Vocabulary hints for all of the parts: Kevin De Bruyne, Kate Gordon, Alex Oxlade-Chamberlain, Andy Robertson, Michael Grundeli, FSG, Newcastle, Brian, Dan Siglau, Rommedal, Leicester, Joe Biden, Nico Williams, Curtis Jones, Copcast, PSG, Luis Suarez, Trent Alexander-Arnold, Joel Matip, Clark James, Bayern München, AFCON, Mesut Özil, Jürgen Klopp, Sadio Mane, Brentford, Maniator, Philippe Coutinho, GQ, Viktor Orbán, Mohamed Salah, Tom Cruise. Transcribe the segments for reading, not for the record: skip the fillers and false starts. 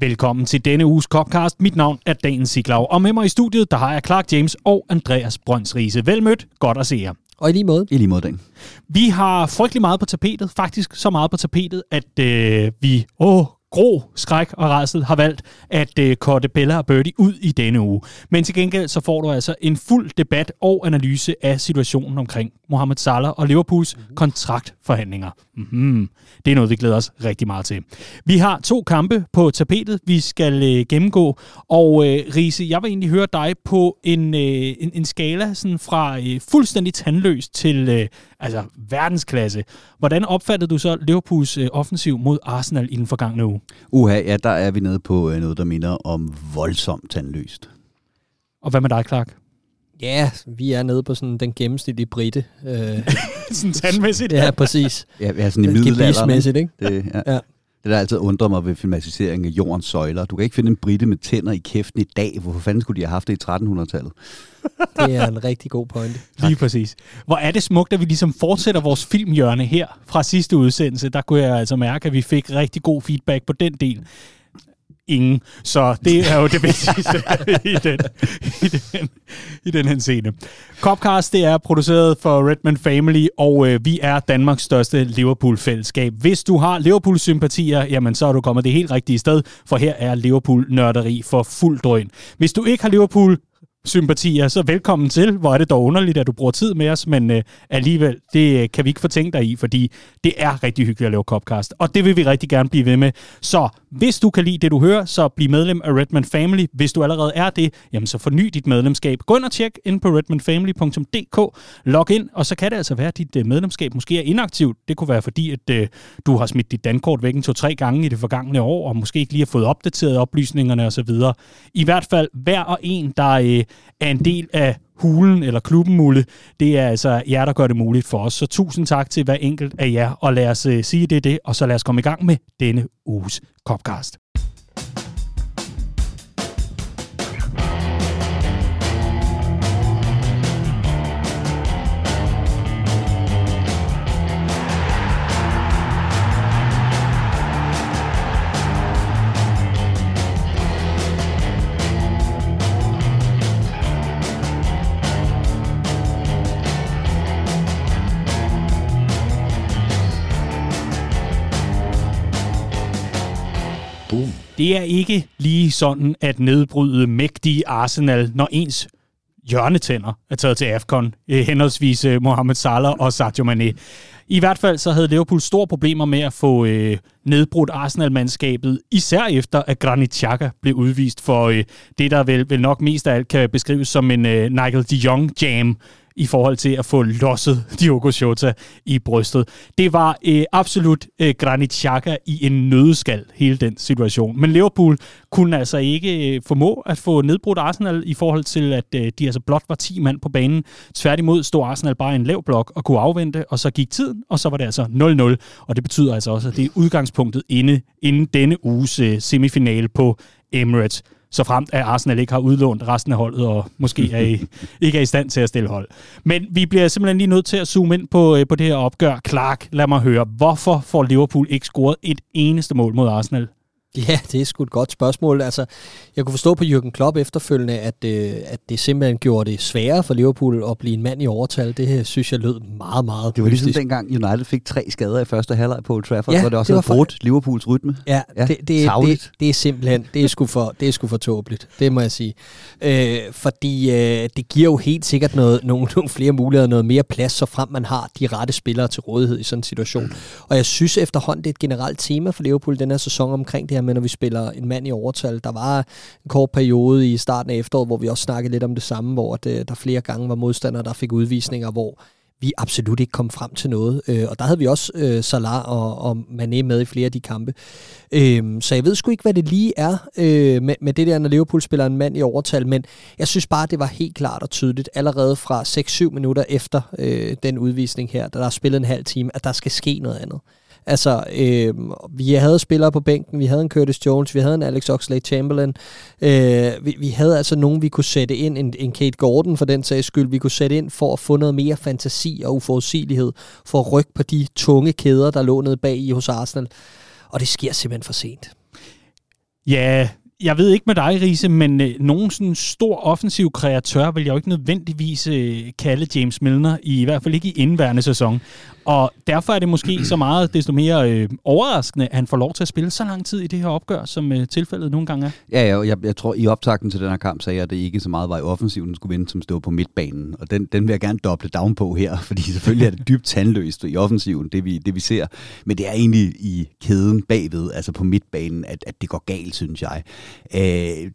Velkommen til denne uges Copcast. Mit navn er Dan Siglau, og med mig i studiet, der har jeg Clark James og Andreas Brønds Riese. Velmødt, godt at se jer. Og i lige måde. I lige måde, Dan. Vi har frygtelig meget på tapetet, faktisk så meget på tapetet, at vi... grå skræk og rædsel har valgt at korte Bella og Birdie ud i denne uge. Men til gengæld så får du altså en fuld debat og analyse af situationen omkring Mohamed Salah og Liverpools kontraktforhandlinger. Mm-hmm. Det er noget, vi glæder os rigtig meget til. Vi har to kampe på tapetet, vi skal gennemgå. Og Riese, jeg vil egentlig høre dig på en skala sådan fra fuldstændig tandløs til altså verdensklasse. Hvordan opfattede du så Liverpools offensiv mod Arsenal i den forgangne uge? Ja, der er vi nede på noget, der minder om voldsomt tandløst. Og hvad med dig, Clark? Ja, vi er nede på sådan den gennemsnitlige brite. Sådan tandmæssigt? Ja, præcis. Ja, sådan i middelalderen. Ikke? Det, ja. Ja. Det, der altid undrer mig ved filmatiseringen af jordens søjler. Du kan ikke finde en brite med tænder i kæften i dag. Hvorfor fanden skulle de have haft det i 1300-tallet? Det er en rigtig god pointe. Lige præcis. Hvor er det smukt, at vi ligesom fortsætter vores filmhjørne her fra sidste udsendelse. Der kunne jeg altså mærke, at vi fik rigtig god feedback på den del. Ingen. Så det er jo det vigtigste i den henseende. Copcast, det er produceret for Redmond Family, og vi er Danmarks største Liverpool-fællesskab. Hvis du har Liverpool-sympatier, jamen så er du kommet det helt rigtige sted, for her er Liverpool-nørderi for fuld drøn. Hvis du ikke har Liverpool-sympatier, så velkommen til. Hvor er det dog underligt, at du bruger tid med os, men alligevel, det kan vi ikke fortænke dig i, fordi det er rigtig hyggeligt at lave Copcast, og det vil vi rigtig gerne blive ved med. Så hvis du kan lide det, du hører, så bliv medlem af Redmond Family. Hvis du allerede er det, jamen så forny dit medlemskab. Gå ind og tjek ind på redmondfamily.dk, log ind, og så kan det altså være, at dit medlemskab måske er inaktivt. Det kunne være fordi, at du har smidt dit dankort væk en 2-3 gange i det forgangne år, og måske ikke lige har fået opdateret oplysningerne osv. I hvert fald hver og en, der er en del af hulen eller klubben Mulle, det er altså jer, der gør det muligt for os. Så tusind tak til hver enkelt af jer, og lad os sige det, og så lad os komme i gang med denne uges Copcast. Det er ikke lige sådan at nedbryde mægtige Arsenal, når ens hjørnetænder er taget til AFCON, henholdsvis Mohamed Salah og Sadio Mane. I hvert fald så havde Liverpool store problemer med at få nedbrudt Arsenal-mandskabet, især efter at Granit Xhaka blev udvist for det, der vel nok mest af alt kan beskrives som en Nigel de Jong-jam i forhold til at få losset Diogo Jota i brystet. Det var absolut Granit Xhaka i en nøddeskal, hele den situation. Men Liverpool kunne altså ikke formå at få nedbrudt Arsenal i forhold til, at de altså blot var 10 mand på banen. Tværtimod stod Arsenal bare i en lav blok og kunne afvente, og så gik tiden, og så var det altså 0-0. Og det betyder altså også, at det er udgangspunktet inden denne uges semifinale på Emirates. Så fremt, at Arsenal ikke har udlånt resten af holdet, og måske ikke er i stand til at stille hold. Men vi bliver simpelthen lige nødt til at zoome ind på det her opgør. Clark, lad mig høre, hvorfor får Liverpool ikke scoret et eneste mål mod Arsenal? Ja, det er sgu et godt spørgsmål. Altså, jeg kunne forstå på Jürgen Klopp efterfølgende, at det simpelthen gjorde det sværere for Liverpool at blive en mand i overtal. Det her, synes jeg, lød meget, meget. Det var ligesom dengang United fik 3 skader i første halvleg på Old Trafford, ja, hvor det også havde brudt Liverpools rytme. Ja, det er simpelthen, det er sgu for tåbeligt. Det må jeg sige. Fordi det giver jo helt sikkert nogle flere muligheder, noget mere plads, så frem man har de rette spillere til rådighed i sådan en situation. Og jeg synes efterhånden, det er et generelt tema for Liverpool den her sæson omkring det her. Men når vi spiller en mand i overtal, der var en kort periode i starten af efteråret, hvor vi også snakkede lidt om det samme, hvor der flere gange var modstandere, der fik udvisninger, hvor vi absolut ikke kom frem til noget. Og der havde vi også Salah og Mané med i flere af de kampe. Så jeg ved sgu ikke, hvad det lige er med det der, når Liverpool spiller en mand i overtal, men jeg synes bare, det var helt klart og tydeligt, allerede fra 6-7 minutter efter den udvisning her, da der er spillet en halv time, at der skal ske noget andet. Altså, vi havde spillere på bænken, vi havde en Curtis Jones, vi havde en Alex Oxlade-Chamberlain, vi havde altså nogen, vi kunne sætte ind, en Kate Gordon for den sags skyld, vi kunne sætte ind for at få noget mere fantasi og uforudsigelighed, for at rykke på de tunge kæder, der lå nede bag i hos Arsenal, og det sker simpelthen for sent. Ja, jeg ved ikke med dig, Riese, men nogen sådan stor offensiv kreatør vil jeg jo ikke nødvendigvis kalde James Milner, i hvert fald ikke i indværende sæson. Og derfor er det måske så meget, desto mere overraskende, at han får lov til at spille så lang tid i det her opgør, som tilfældet nogle gange er. Ja, jeg tror i optakten til den her kamp sagde jeg, at det ikke så meget var i offensiven, den skulle vinde, som stod på midtbanen. Og den vil jeg gerne doble down på her, fordi selvfølgelig er det dybt tandløst i offensiven, det vi ser. Men det er egentlig i kæden bagved, altså på midtbanen, at det går galt, synes jeg.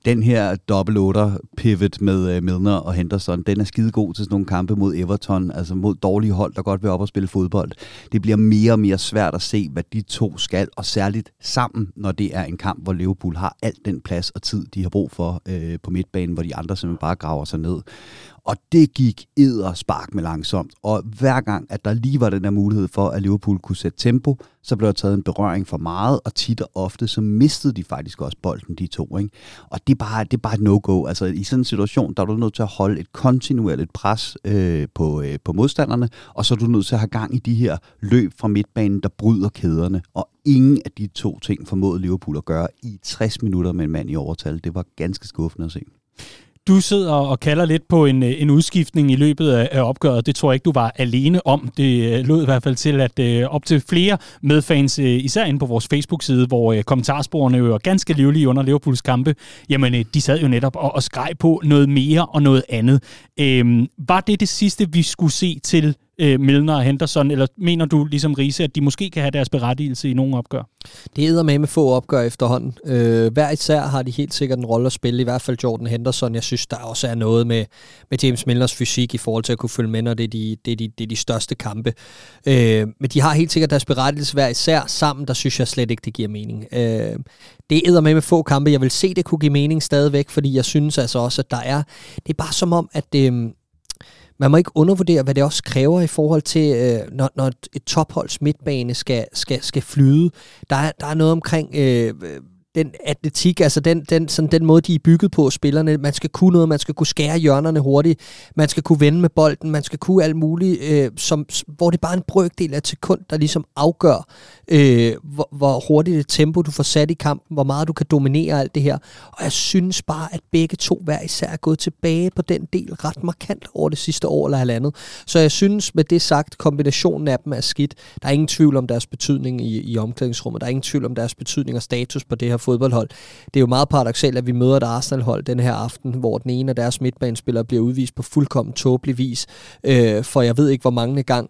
Den her dobbelt-8-pivot med Milner og Henderson, den er skidegod til sådan nogle kampe mod Everton, altså mod dårlige hold, der godt vil op og spille fodbold. Det bliver mere og mere svært at se, hvad de to skal, og særligt sammen, når det er en kamp, hvor Liverpool har alt den plads og tid, de har brug for på midtbanen, hvor de andre simpelthen bare graver sig ned. Og det gik edderspark med langsomt, og hver gang, at der lige var den der mulighed for, at Liverpool kunne sætte tempo, så blev der taget en berøring for meget, og tit og ofte, så mistede de faktisk også bolden, de to, ikke? Og det er bare et no-go. Altså i sådan en situation, der er du nødt til at holde et kontinuerligt pres på modstanderne, og så er du nødt til at have gang i de her løb fra midtbanen, der bryder kæderne, og ingen af de to ting formåede Liverpool at gøre i 60 minutter med en mand i overtal. Det var ganske skuffende at se. Du sidder og kalder lidt på en udskiftning i løbet af opgøret. Det tror jeg ikke, du var alene om. Det lød i hvert fald til, at op til flere medfans, især inde på vores Facebook-side, hvor kommentarsporene jo er ganske livlige under Liverpools kampe, jamen de sad jo netop og skreg på noget mere og noget andet. Var det det sidste, vi skulle se til Milner og Henderson, eller mener du ligesom Riese, at de måske kan have deres berettigelse i nogle opgør? Det æder med få opgør efterhånden. Hver især har de helt sikkert en rolle at spille, i hvert fald Jordan Henderson. Jeg synes, der også er noget med James Milners fysik i forhold til at kunne følge med, når det er de største kampe. Men de har helt sikkert deres berettigelse hver især. Sammen, der synes jeg slet ikke, det giver mening. Det æder med få kampe. Jeg vil se, det kunne give mening stadigvæk, fordi jeg synes altså også, at der er... Det er bare som om, at... Man må ikke undervurdere, hvad det også kræver i forhold til, når et topholds midtbane skal flyde. Der er noget omkring den atletik, altså den måde, de er bygget på, spillerne. Man skal kunne noget, man skal kunne skære hjørnerne hurtigt, man skal kunne vende med bolden, man skal kunne alt muligt, hvor det bare er en brøkdel af et sekund, der ligesom afgør, hvor hurtigt det tempo, du får sat i kampen, hvor meget du kan dominere alt det her. Og jeg synes bare, at begge to hver især er gået tilbage på den del ret markant over det sidste år eller halvandet. Så jeg synes, med det sagt, kombinationen af dem er skidt. Der er ingen tvivl om deres betydning i omklædningsrummet, der er ingen tvivl om deres betydning og status på det her fodboldhold. Det er jo meget paradoksalt, at vi møder et Arsenal-hold den her aften, hvor den ene af deres midtbanespillere bliver udvist på fuldkommen tåbelig vis, for jeg ved ikke, hvor mange gang.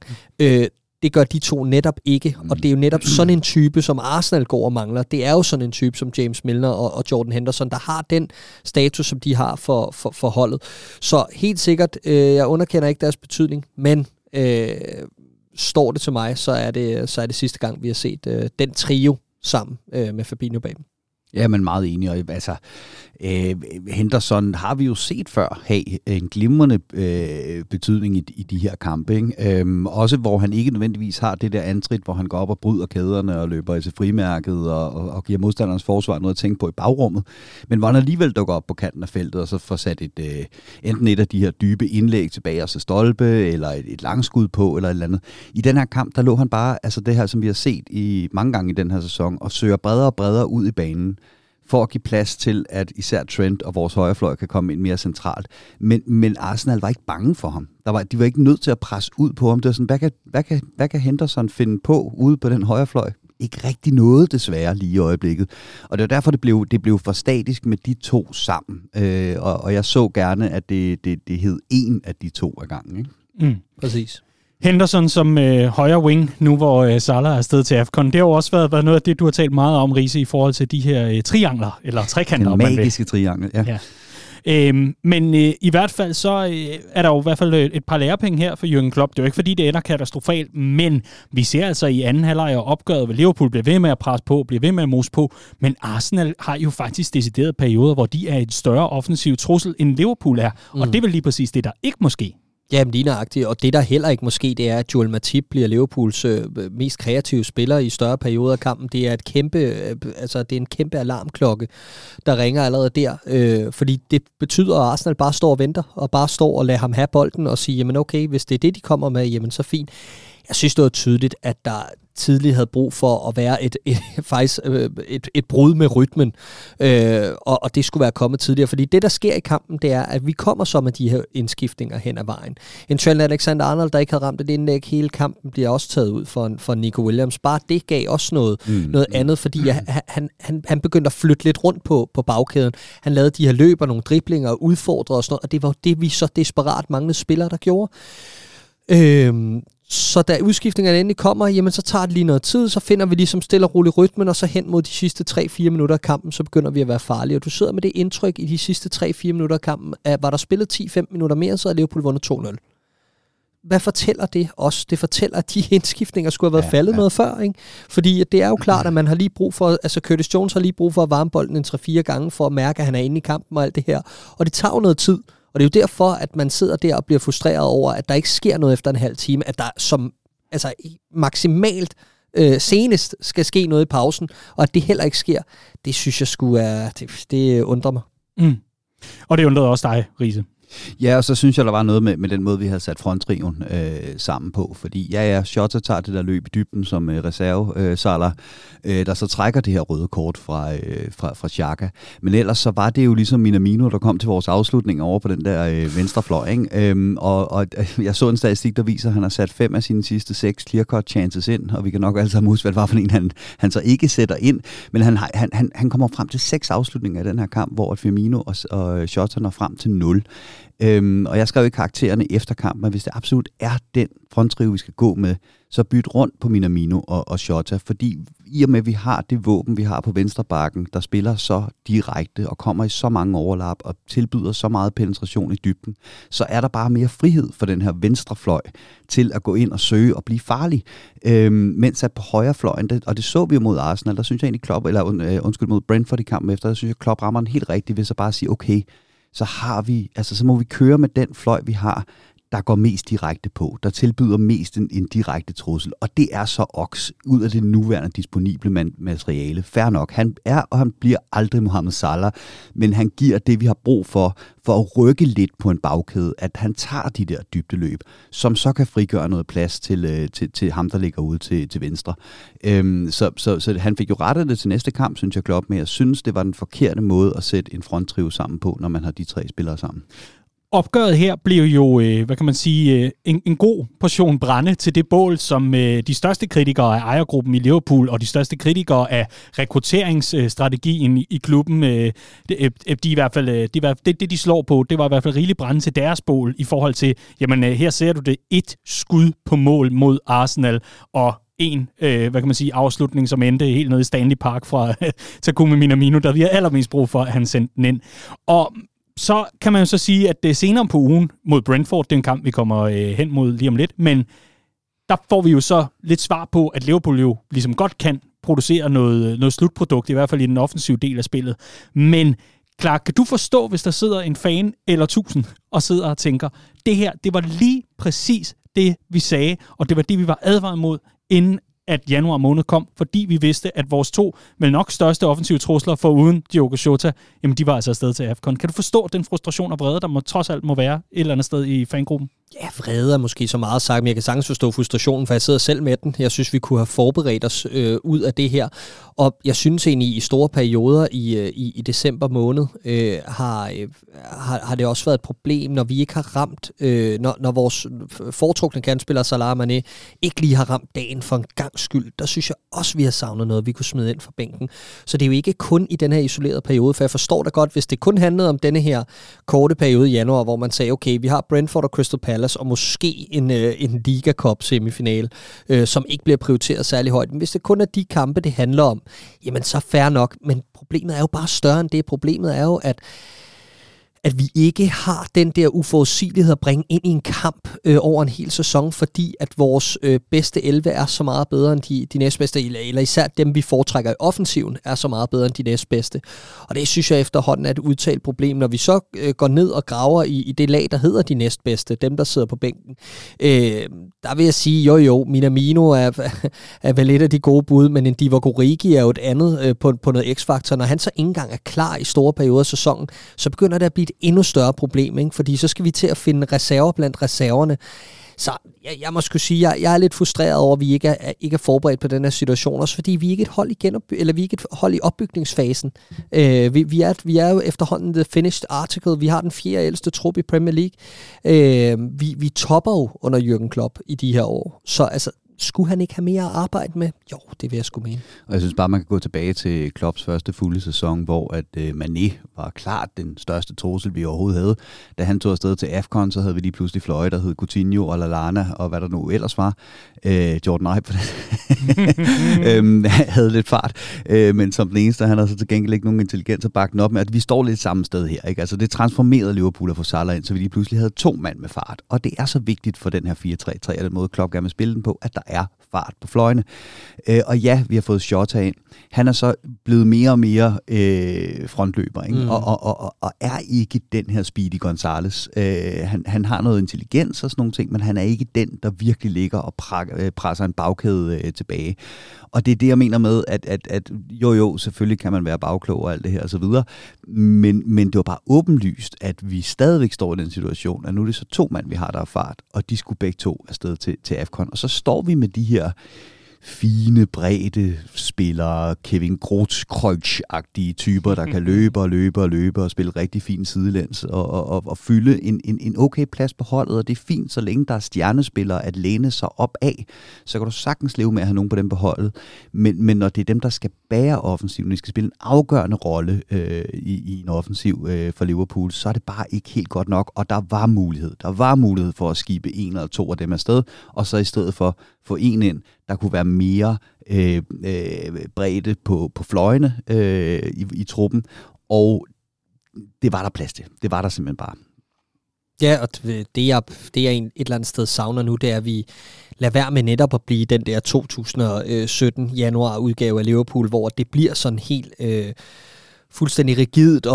Det gør de to netop ikke, og det er jo netop sådan en type, som Arsenal går og mangler. Det er jo sådan en type som James Milner og Jordan Henderson, der har den status, som de har for holdet. Så helt sikkert, jeg underkender ikke deres betydning, men står det til mig, så er det sidste gang, vi har set den trio sammen med Fabinho bag dem. Ja, men meget enig. Altså, Henderson har vi jo set før have en glimrende betydning i de her kampe. Ikke? Også hvor han ikke nødvendigvis har det der antrit, hvor han går op og bryder kæderne og løber til frimærket og giver modstanderens forsvar noget at tænke på i bagrummet. Men hvor han alligevel dukker op på kanten af feltet og så får sat enten et af de her dybe indlæg tilbage og så stolpe, eller et langskud på, eller et eller andet. I den her kamp, der lå han bare, altså det her, som vi har set i mange gange i den her sæson, og søger bredere og bredere ud i banen, for at give plads til, at især Trent og vores højrefløj kan komme ind mere centralt. Men Arsenal var ikke bange for ham. De var ikke nødt til at presse ud på ham. Det var sådan, hvad kan Henderson finde på ude på den højrefløj? Ikke rigtig noget, desværre, lige i øjeblikket. Og det var derfor, det blev for statisk med de to sammen. Og jeg så gerne, at det hed en af de to ad gangen. Ikke? Mm. Præcis. Henderson som højre wing, nu hvor Salah er afsted til AFCON. Det har jo også været noget af det, du har talt meget om, Riese, i forhold til de her triangler, eller trekanter. Den magiske triangel, ja. Men i hvert fald så er der jo i hvert fald et par lærepenge her for Jürgen Klopp. Det er jo ikke fordi, det ender katastrofalt, men vi ser altså i anden halvleg og opgøret, hvor Liverpool bliver ved med at presse på, bliver ved med at mose på, men Arsenal har jo faktisk deciderede perioder, hvor de er et større offensiv trussel, end Liverpool er. Mm. Og det er vel lige præcis det, der ikke må ske. Ja, men ligneragtigt. Og det, der heller ikke måske, det er, at Joel Matip bliver Liverpools mest kreative spiller i større perioder af kampen. Det er en kæmpe alarmklokke, der ringer allerede der. Fordi det betyder, at Arsenal bare står og venter, og bare står og lader ham have bolden og sige, jamen okay, hvis det er det, de kommer med, jamen så fint. Jeg synes, det var tydeligt, at der tidligt havde brug for at være et brud med rytmen, og det skulle være kommet tidligere, fordi det, der sker i kampen, det er, at vi kommer så med de her indskiftninger hen ad vejen. En Trent Alexander-Arnold, der ikke havde ramt et indlæg hele kampen, bliver også taget ud for Nico Williams. Bare det gav også noget andet, fordi han begyndte at flytte lidt rundt på bagkæden. Han lavede de her løber, nogle driblinger og udfordrede og sådan noget, og det var det, vi så desperat manglede spillere, der gjorde. Så da udskiftningerne endelig kommer, jamen så tager det lige noget tid, så finder vi ligesom stille og roligt rytmen, og så hen mod de sidste 3-4 minutter af kampen, så begynder vi at være farlige. Og du sidder med det indtryk i de sidste 3-4 minutter af kampen, at var der spillet 10-5 minutter mere, så havde Liverpool vundet 2-0. Hvad fortæller det os? Det fortæller, at de indskiftninger skulle have været faldet noget før, ikke? Fordi det er jo klart, at man har lige brug for, altså Curtis Jones har lige brug for at varme bolden en 3-4 gange, for at mærke, at han er inde i kampen og alt det her. Og det tager jo noget tid. Og det er jo derfor, at man sidder der og bliver frustreret over, at der ikke sker noget efter en halv time, at der som altså maksimalt senest skal ske noget i pausen, og at det heller ikke sker. Det synes jeg skulle er det undrer mig. Mm. Og det undrede også dig, Riese. Ja, og så synes jeg, der var noget med den måde, vi havde sat fronttriven sammen på, fordi Jota tager det der løb i dybden som reserve, Salah, der så trækker det her røde kort fra Xhaka. Men ellers så var det jo ligesom Minamino, der kom til vores afslutning over på den der venstre fløj, ikke? Og jeg så en statistik, der viser, at han har sat 5 af sine sidste 6 clear-cut chances ind, og vi kan nok alle sammen huske, hvad det var for en, han så ikke sætter ind, men han kommer frem til 6 afslutninger i den her kamp, hvor Firmino og Jota når frem til 0. Og jeg skrev i karaktererne efter kampen, at hvis det absolut er den fronttrio, vi skal gå med, så byt rundt på Minamino og Jota, fordi i og med, at vi har det våben, vi har på venstre bakken, der spiller så direkte og kommer i så mange overlap og tilbyder så meget penetration i dybden, så er der bare mere frihed for den her venstre fløj til at gå ind og søge og blive farlig, mens at på højre fløjen, og det så vi jo mod Arsenal, der synes jeg egentlig Klopp, eller undskyld, mod Brentford i kampen efter, der synes jeg Klopp rammer den helt rigtigt ved så bare at sige, okay, så har vi, altså så må vi køre med den fløj, vi har, der går mest direkte på, der tilbyder mest en direkte trussel, og det er så Ox ud af det nuværende disponible materiale. Fair nok, han er, og han bliver aldrig Mohamed Salah, men han giver det, vi har brug for at rykke lidt på en bagkæde, at han tager de der dybdeløb, som så kan frigøre noget plads til ham, der ligger ude til venstre. Så han fik jo rettet det til næste kamp, synes jeg, Klopp, men jeg synes, det var den forkerte måde at sætte en fronttrio sammen på, når man har de 3 spillere sammen. Opgøret her blev jo, hvad kan man sige, en god portion brænde til det bål, som de største kritikere af ejergruppen i Liverpool og de største kritikere af rekrutteringsstrategien i klubben, det de slår på, det var i hvert fald rigelig brænde til deres bål i forhold til, jamen her ser du det, 1 skud på mål mod Arsenal og hvad kan man sige, afslutning, som endte helt nede i Stanley Park fra Takumi Minamino, der vi havde allermest brug for, at han sendte den ind. Og så kan man jo så sige, at det senere på ugen mod Brentford, det er en kamp, vi kommer hen mod lige om lidt, men der får vi jo så lidt svar på, at Liverpool jo ligesom godt kan producere noget slutprodukt, i hvert fald i den offensive del af spillet. Men Clark, kan du forstå, hvis der sidder en fan eller 1000 og sidder og tænker, det her, det var lige præcis det, vi sagde, og det var det, vi var advaret mod, inden at januar måned kom, fordi vi vidste, at vores 2 vel nok største offensive trusler foruden Diogo Jota, jamen de var altså afsted til AFCON. Kan du forstå den frustration og vrede, der trods alt må være et eller andet sted i fangruppen? Ja, vrede er måske så meget sagt, men jeg kan sagtens forstå frustrationen, for jeg sidder selv med den. Jeg synes, vi kunne have forberedt os ud af det her. Og jeg synes egentlig, i store perioder i december måned, har det også været et problem, når vi ikke har ramt, når vores foretrukne kernspiller Salah Mane ikke lige har ramt dagen for en gang skyld. Der synes jeg også, vi har savnet noget, vi kunne smide ind fra bænken. Så det er jo ikke kun i den her isolerede periode, for jeg forstår da godt, hvis det kun handlede om denne her korte periode i januar, hvor man sagde, okay, vi har Brentford og Crystal Palace, og måske en Liga Cup semifinal, som ikke bliver prioriteret særlig højt. Men hvis det kun er de kampe, det handler om, jamen så fair nok. Men problemet er jo bare større end det. Problemet er jo, at vi ikke har den der uforudsigelighed at bringe ind i en kamp over en hel sæson, fordi at vores bedste 11 er så meget bedre end de næstbedste, eller især dem, vi foretrækker i offensiven, er så meget bedre end de næstbedste. Og det synes jeg efterhånden er et udtalt problem, når vi så går ned og graver i det lag, der hedder de næstbedste, dem der sidder på bænken. Der vil jeg sige, jo, Minamino er vel et af de gode bud, men en Divock Origi er jo et andet på noget X-faktor. Når han så ikke engang er klar i store perioder af sæsonen, så begynder det at blive et endnu større problem, ikke? Fordi så skal vi til at finde reserver blandt reserverne. Så jeg må sgu sige, jeg er lidt frustreret over, at vi ikke er forberedt på den her situation, også fordi vi ikke er et hold i opbygningsfasen. Vi er jo efterhånden the finished article. Vi har den fjerde ældste trup i Premier League. Vi topper jo under Jürgen Klopp i de her år. Så altså, skulle han ikke have mere at arbejde med? Jo, det vil jeg sgu mene. Og jeg synes bare, man kan gå tilbage til Klopps første fulde sæson, hvor at Mané var klart den største trussel, vi overhovedet havde. Da han tog afsted til AFCON, så havde vi lige pludselig fløje, der hed Coutinho og Lallana, og hvad der nu ellers var. Jordan Henderson havde lidt fart, men som den eneste, han havde så til gengæld ikke nogen intelligens at bakke den op med, at vi står lidt samme sted her, ikke? Altså, det transformerede Liverpool at få Salah ind, så vi lige pludselig havde to mand med fart. Og det er så vigtigt for den her 4-3-3, og den måde Klopp gerne vil spille den på, at der er fart på fløjene. Og ja, vi har fået Jota ind. Han er så blevet mere og mere frontløber, ikke? Mm. Og er ikke den her Speedy Gonzales. Han har noget intelligens og sådan nogle ting, men han er ikke den, der virkelig ligger og presser en bagkæde tilbage. Og det er det, jeg mener med, at jo, selvfølgelig kan man være bagklog og alt det her og så videre, men det var bare åbenlyst, at vi stadigvæk står i den situation, at nu er det så to mand, vi har, der er fart, og de skulle begge to afsted til AFCON. Og så står vi med de her fine, brede spillere, Kevin Groth-Kreutz-agtige typer, der kan løbe og spille rigtig fin sidelæns og fylde en okay plads på holdet, og det er fint, så længe der er stjernespillere at læne sig op af, så kan du sagtens leve med at have nogen på dem på holdet, men når det er dem, der skal bære offensiven, de skal spille en afgørende rolle i en offensiv for Liverpool, så er det bare ikke helt godt nok, og der var mulighed for at skibe en eller to af dem afsted, og så i stedet for få en ind, der kunne være mere bredde på fløjene i truppen, og det var der plads til. Det var der simpelthen bare. Ja, og det jeg et eller andet sted savner nu, det er, at vi lader være med netop at blive den der 2017 januar-udgave af Liverpool, hvor det bliver sådan helt fuldstændig rigidt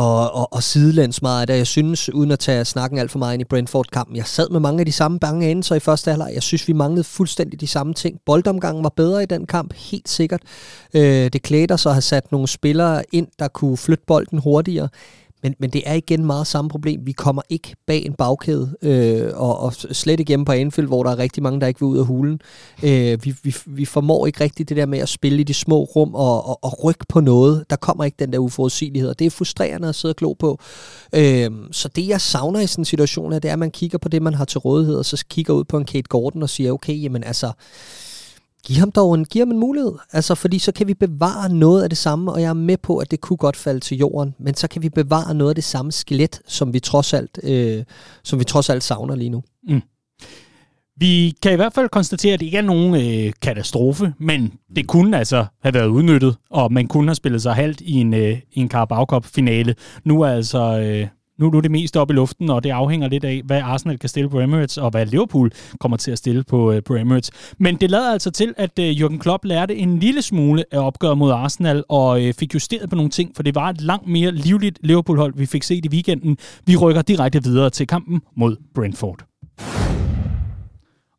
og sidelæns meget. Jeg synes, uden at tage snakken alt for meget ind i Brentford-kampen, jeg sad med mange af de samme bange inde, så i første halvleg, jeg synes, vi manglede fuldstændig de samme ting. Boldomgangen var bedre i den kamp, helt sikkert. Det klæder så at have sat nogle spillere ind, der kunne flytte bolden hurtigere. Men det er igen meget samme problem. Vi kommer ikke bag en bagkæde, og slet ikke hjemme på Anfield, hvor der er rigtig mange, der ikke vil ud af hulen. Vi formår ikke rigtigt det der med at spille i de små rum og rykke på noget. Der kommer ikke den der uforudsigelighed, og det er frustrerende at sidde og glo på. Så det, jeg savner i sådan en situation, det er, at man kigger på det, man har til rådighed, og så kigger ud på en Kate Gordon og siger, okay, jamen altså, giv ham en mulighed, altså, fordi så kan vi bevare noget af det samme, og jeg er med på, at det kunne godt falde til jorden, men så kan vi bevare noget af det samme skelet, som vi trods alt savner lige nu. Mm. Vi kan i hvert fald konstatere, at det ikke er nogen katastrofe, men det kunne altså have været udnyttet, og man kunne have spillet sig halvt i en Carabao Cup-finale. Nu er det mest op i luften, og det afhænger lidt af, hvad Arsenal kan stille på Emirates, og hvad Liverpool kommer til at stille på Emirates. Men det lader altså til, at Jürgen Klopp lærte en lille smule af opgøret mod Arsenal, og fik justeret på nogle ting, for det var et langt mere livligt Liverpool-hold, vi fik set i weekenden. Vi rykker direkte videre til kampen mod Brentford.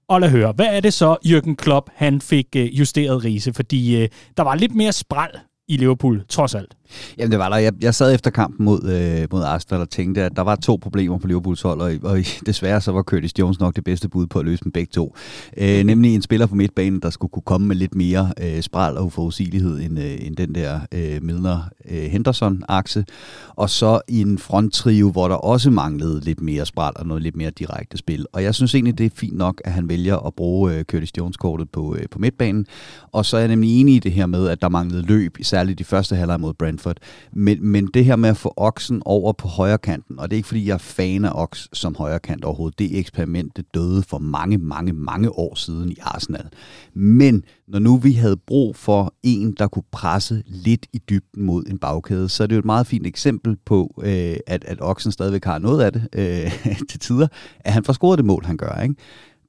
Og lad høre, hvad er det så, Jürgen Klopp han fik justeret, Riese? Fordi der var lidt mere spræl i Liverpool, trods alt. Jamen det var der. Jeg sad efter kampen mod Arsenal og tænkte, at der var to problemer på Liverpools hold, og desværre så var Curtis Jones nok det bedste bud på at løse dem begge to. Nemlig en spiller på midtbanen, der skulle kunne komme med lidt mere spræl og uforudsigelighed end den der Milner-Henderson-akse. Og så i en fronttrio, hvor der også manglede lidt mere spræl og noget lidt mere direkte spil. Og jeg synes egentlig, det er fint nok, at han vælger at bruge Curtis Jones-kortet på midtbanen. Og så er jeg nemlig enig i det her med, at der manglede løb, særligt de første halvleg mod Brentford. Men det her med at få Oxen over på højrekanten, og det er ikke fordi, jeg er fan af Ox som højrekant overhovedet, det eksperiment, det døde for mange, mange, mange år siden i Arsenal. Men når nu vi havde brug for en, der kunne presse lidt i dybden mod en bagkæde, så er det jo et meget fint eksempel på, at Oxen stadigvæk har noget af det til tider, at han får scoret det mål, han gør, ikke?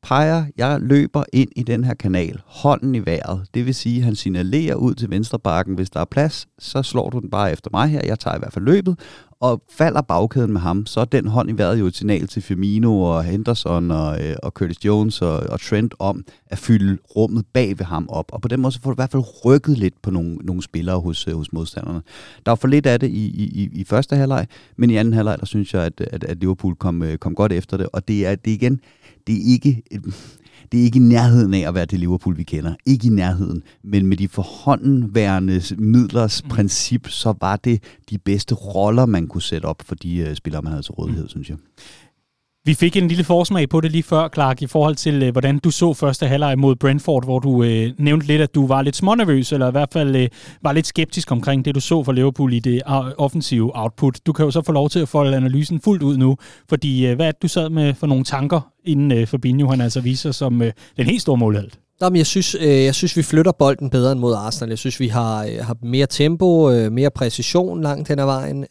peger, jeg løber ind i den her kanal, hånden i vejret. Det vil sige, at han signalerer ud til venstre bakken, hvis der er plads, så slår du den bare efter mig her, jeg tager i hvert fald løbet, og falder bagkæden med ham, så er den hånd i vejret jo et signal til Firmino og Henderson og Curtis Jones og Trent om at fylde rummet bag ved ham op. Og på den måde så får du i hvert fald rykket lidt på nogle spillere hos modstanderne. Der var for lidt af det i første halvleg, men i anden halvleg, der synes jeg, at Liverpool kom godt efter det, og det er ikke i nærheden af at være det Liverpool, vi kender. Ikke i nærheden, men med de forhåndenværende midlers princip, så var det de bedste roller, man kunne sætte op for de spillere, man havde til rådighed, synes jeg. Vi fik en lille forsmag på det lige før, Clark, i forhold til, hvordan du så første halvleg mod Brentford, hvor du nævnte lidt, at du var lidt smånervøs, eller i hvert fald var lidt skeptisk omkring det, du så for Liverpool i det offensive output. Du kan jo så få lov til at folde analysen fuldt ud nu, fordi hvad er det, du sad med for nogle tanker, inden Fabinho han altså viser som den helt store målhelt? Jamen, jeg synes, vi flytter bolden bedre end mod Arsenal. Jeg synes, vi har mere tempo, mere præcision langt hen ad vejen.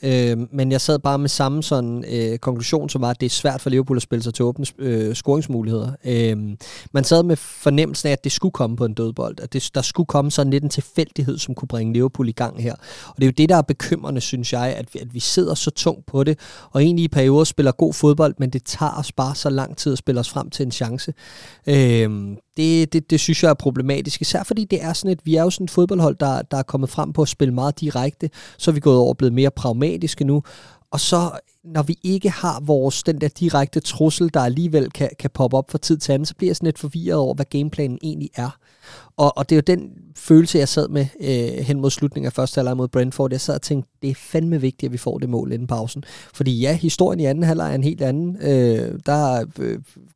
Men jeg sad bare med samme sådan konklusion, som var, at det er svært for Liverpool at spille sig til åbne scoringsmuligheder. Man sad med fornemmelsen af, at det skulle komme på en dødbold. At der skulle komme sådan lidt en tilfældighed, som kunne bringe Liverpool i gang her. Og det er jo det, der er bekymrende, synes jeg, at vi sidder så tungt på det. Og egentlig i perioder spiller god fodbold, men det tager os bare så lang tid at spille os frem til en chance. Det synes jeg er problematisk, især fordi det er sådan vi er jo sådan et fodboldhold, der er kommet frem på at spille meget direkte, så er vi gået over og blevet mere pragmatiske nu, og så når vi ikke har den der direkte trussel, der alligevel kan poppe op fra tid til anden, så bliver jeg sådan lidt forvirret over, hvad gameplanen egentlig er. Og det er jo den følelse, jeg sad med hen mod slutningen af første halvleg mod Brentford. Jeg sad og tænkte, det er fandme vigtigt, at vi får det mål inden pausen. Fordi ja, historien i anden halvleg er en helt anden. Der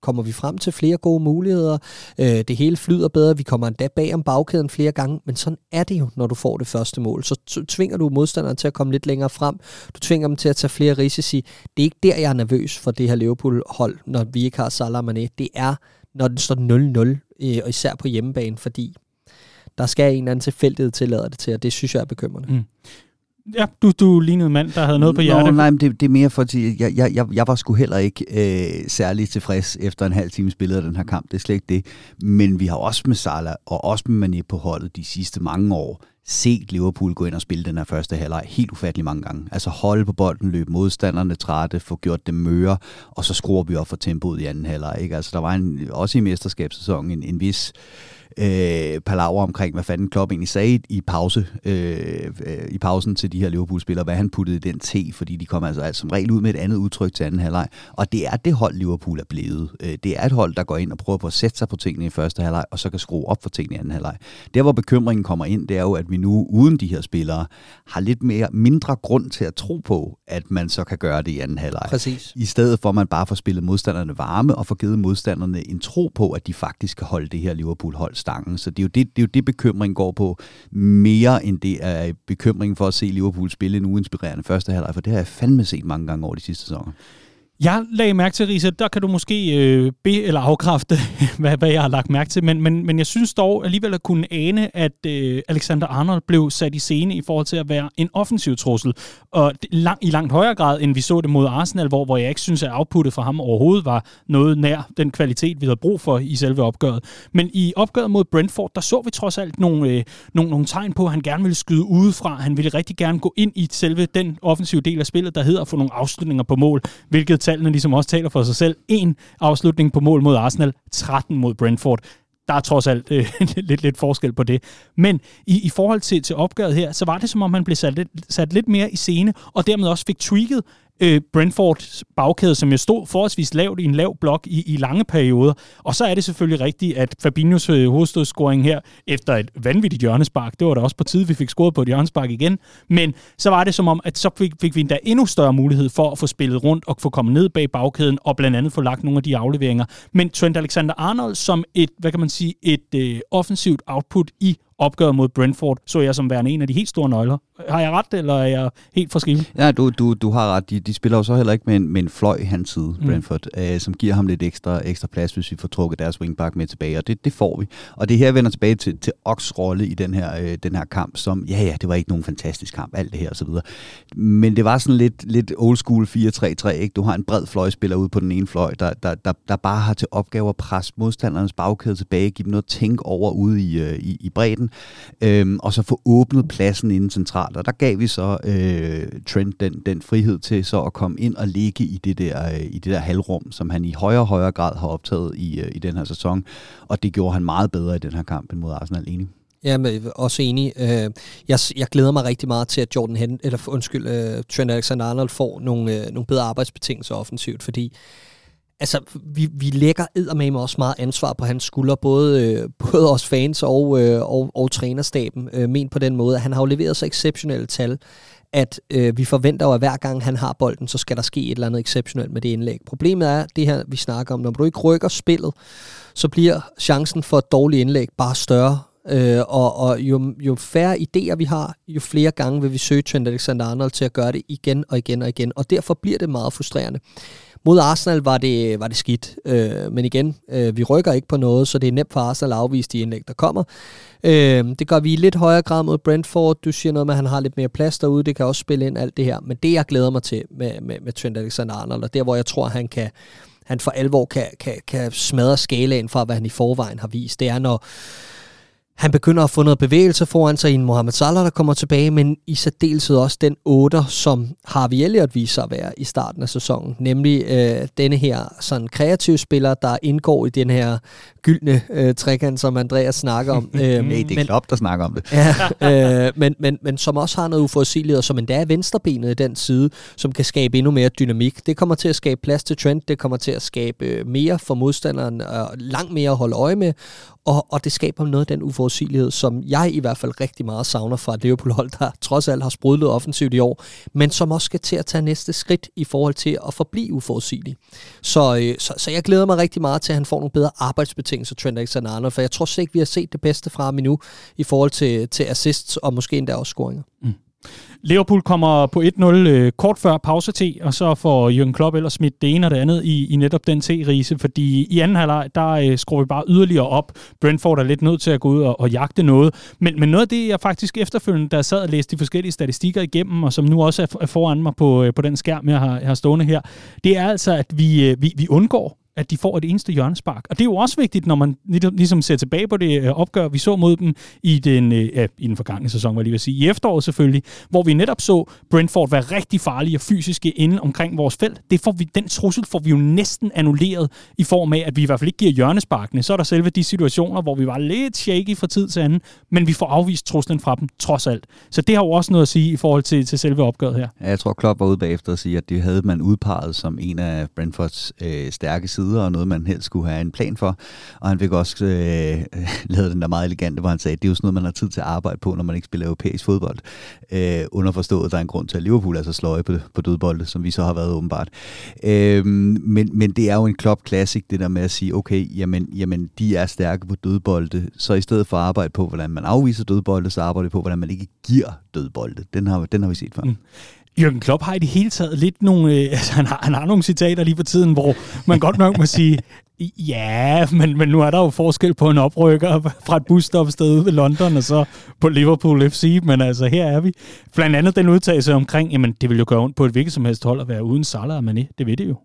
kommer vi frem til flere gode muligheder. Det hele flyder bedre. Vi kommer endda bag om bagkæden flere gange. Men sådan er det jo, når du får det første mål. Så tvinger du modstanderen til at komme lidt længere frem. Du tvinger dem til at tage flere risici. Det er ikke der, jeg er nervøs for det her Liverpool-hold, når vi ikke har Salah og Mané. Det er, når den står 0-0. Og især på hjemmebane, fordi der skal en eller anden tilfældighed tillade det til, og det synes jeg er bekymrende. Mm. Ja, du lignede en mand, der havde noget på hjertet. Nej, men det er mere fordi, jeg var sgu heller ikke særlig tilfreds efter en halv time spillet af den her kamp, det er slet ikke det. Men vi har også med Salah og også med Mané på holdet de sidste mange år set Liverpool gå ind og spille den her første halvleg helt ufattelig mange gange. Altså holde på bolden, løbe modstanderne trætte, få gjort dem møre, og så skruer vi op for tempoet i anden halvleg, ikke? Altså der var også i mesterskabssæsonen en vis palaver omkring, hvad fanden Klopp egentlig sagde i pausen til de her Liverpool-spillere, hvad han puttede i den te, fordi de kom altså som regel ud med et andet udtryk til anden halvleg. Og det er det hold, Liverpool er blevet. Det er et hold, der går ind og prøver på at sætte sig på tingene i første halvleg, og så kan skrue op for tingene i anden halvleg. Der, hvor bekymringen kommer ind, det er jo, at vi nu uden de her spillere har lidt mindre grund til at tro på, at man så kan gøre det i anden halvleg. Præcis. I stedet for, at man bare får spillet modstanderne varme, og får givet modstanderne en tro på, at de faktisk kan holde det her Liverpool-hold stangen. Så det er jo det bekymring går på, mere end det er bekymringen for at se Liverpool spille en uinspirerende første halvleg, for det har jeg fandme set mange gange over de sidste sæsoner. Jeg lagde mærke til, Riese, der kan du måske bede eller afkræfte, hvad jeg har lagt mærke til, men jeg synes dog alligevel at kunne ane, at Alexander-Arnold blev sat i scene i forhold til at være en offensiv trussel, og i langt højere grad, end vi så det mod Arsenal, hvor jeg ikke synes, at outputtet fra ham overhovedet var noget nær den kvalitet, vi havde brug for i selve opgøret. Men i opgøret mod Brentford, der så vi trods alt nogle tegn på, at han gerne ville skyde udefra, han ville rigtig gerne gå ind i selve den offensive del af spillet, der hedder at få nogle afslutninger på mål, hvilket tallene ligesom også taler for sig selv. 1 afslutning på mål mod Arsenal, 13 mod Brentford. Der er trods alt lidt forskel på det. Men i forhold til opgøret her, så var det som om, han blev sat lidt mere i scene, og dermed også fik tweaked Brentfords bagkæde, som jo stod forholdsvis lavt i en lav blok i lange perioder. Og så er det selvfølgelig rigtigt, at Fabinhos hovedstødsscoring her, efter et vanvittigt hjørnespark, det var da også på tide, vi fik scoret på et hjørnespark igen, men så var det som om, at så fik vi endda endnu større mulighed for at få spillet rundt og få kommet ned bag bagkæden, og blandt andet få lagt nogle af de afleveringer. Men Trent Alexander-Arnold som et offensivt output i opgøret mod Brentford, så jeg som værende en af de helt store nøgler. Har jeg ret, eller er jeg helt forskillig? Ja, du har ret. De spiller jo så heller ikke med en fløj i hans side, Brentford, som giver ham lidt ekstra plads, hvis vi får trukket deres wingback med tilbage, og det får vi. Og det her vender tilbage til Ox' rolle i den her kamp, som, ja, det var ikke nogen fantastisk kamp, alt det her og så videre. Men det var sådan lidt old school 4-3-3, ikke? Du har en bred fløjspiller ude på den ene fløj, der bare har til opgave at presse modstandernes bagkæde tilbage, give dem noget at tænke over ude i bredden, og så få åbnet pladsen inden centralt. Og der gav vi så Trent den frihed til så at komme ind og ligge i det der halvrum, som han i højere og højere grad har optaget i den her sæson. Og det gjorde han meget bedre i den her kamp end mod Arsenal, enig? Ja, men også enig. Jeg glæder mig rigtig meget til, at Trent Alexander-Arnold får nogle bedre arbejdsbetingelser offensivt, fordi altså, vi lægger eddermame også meget ansvar på hans skulder, både os fans og trænerstaben, men på den måde, at han har jo leveret så exceptionelle tal, at vi forventer jo, at hver gang han har bolden, så skal der ske et eller andet exceptionelt med det indlæg. Problemet er, det her vi snakker om, når du ikke rykker spillet, så bliver chancen for et dårligt indlæg bare større. Og jo færre idéer vi har, jo flere gange vil vi søge Trent Alexander-Arnold til at gøre det igen og igen og igen, og derfor bliver det meget frustrerende. Mod Arsenal var det skidt, men igen, vi rykker ikke på noget, så det er nemt for Arsenal at afvise de indlæg, der kommer. Det gør vi i lidt højere grad mod Brentford. Du siger noget med, at han har lidt mere plads derude, det kan også spille ind alt det her, men det jeg glæder mig til med Trent Alexander-Arnold, og der hvor jeg tror, han for alvor kan smadre skalaen fra, hvad han i forvejen har vist, det er, når han begynder at få noget bevægelse foran sig i en Mohamed Salah, der kommer tilbage, men i særdeleshed også den 8'er, som Harvey Elliott viser sig at være i starten af sæsonen. Nemlig denne her sådan kreative spiller, der indgår i den her gyldne trekant, som Andreas snakker om. Nej, det er Klopp, der snakker om det. Ja, men som også har noget uforudsigeligt, og som endda er venstrebenet i den side, som kan skabe endnu mere dynamik. Det kommer til at skabe plads til Trent, det kommer til at skabe mere for modstanderen, og langt mere at holde øje med, og det skaber noget af den uforudsigelighed, som jeg i hvert fald rigtig meget savner fra et Liverpool-hold, der trods alt har sprudlet offensivt i år, men som også skal til at tage næste skridt i forhold til at forblive uforudsigelig. Så jeg glæder mig rigtig meget til, at han får nogle bedre arbejdsbetingelser, Trent Alexander-Arnold, for jeg tror slet ikke, vi har set det bedste fra ham endnu i forhold til assists og måske endda også scoringer. Mm. Liverpool kommer på 1-0 kort før pause-te, og så får Jürgen Klopp ellers smidt det ene og det andet i netop den te-rise, fordi i anden halvleg, der skruer vi bare yderligere op. Brentford er lidt nødt til at gå ud og jagte noget, men noget af det, jeg faktisk efterfølgende, da jeg sad og læste de forskellige statistikker igennem, og som nu også er foran mig på den skærm, jeg har stående her, det er altså, at vi undgår, at de får et eneste hjørnespark. Og det er jo også vigtigt, når man ligesom ser tilbage på det opgør, vi så mod dem i den forgangne sæson, vil jeg lige sige, i efteråret selvfølgelig, hvor vi netop så Brentford være rigtig farlige og fysiske inde omkring vores felt. Den trussel får vi jo næsten annulleret i form af, at vi i hvert fald ikke giver hjørnesparkene. Så er der selve de situationer, hvor vi var lidt shaky fra tid til anden, men vi får afvist truslen fra dem, trods alt. Så det har jo også noget at sige i forhold til selve opgøret her. Ja, jeg tror, Klopp var ude bagefter at sige, at det havde man udpeget som en af Brentfords stærke sider, og noget, man helst skulle have en plan for. Og han fik også lavet den der meget elegante, hvor han sagde, at det er jo sådan noget, man har tid til at arbejde på, når man ikke spiller europæisk fodbold. Underforstået, der er en grund til, at Liverpool er så sløje på dødbolde, som vi så har været åbenbart. Men det er jo en Klopp-classic, det der med at sige, okay, jamen, de er stærke på dødbolde, så i stedet for at arbejde på, hvordan man afviser dødbolde, så arbejder de på, hvordan man ikke giver dødbolde. Den har vi set før. Mm. Jürgen Klopp har i det hele taget lidt nogle... Altså, han har nogle citater lige for tiden, hvor man godt nok må sige... Ja, men nu er der jo forskel på en oprykker fra et busstopsted ude ved London, og så på Liverpool FC, men altså her er vi. Blandt andet den udtalelse omkring, jamen det vil jo gøre ondt på et hvilket som helst hold at være uden Salah og Mané. Det ved det jo.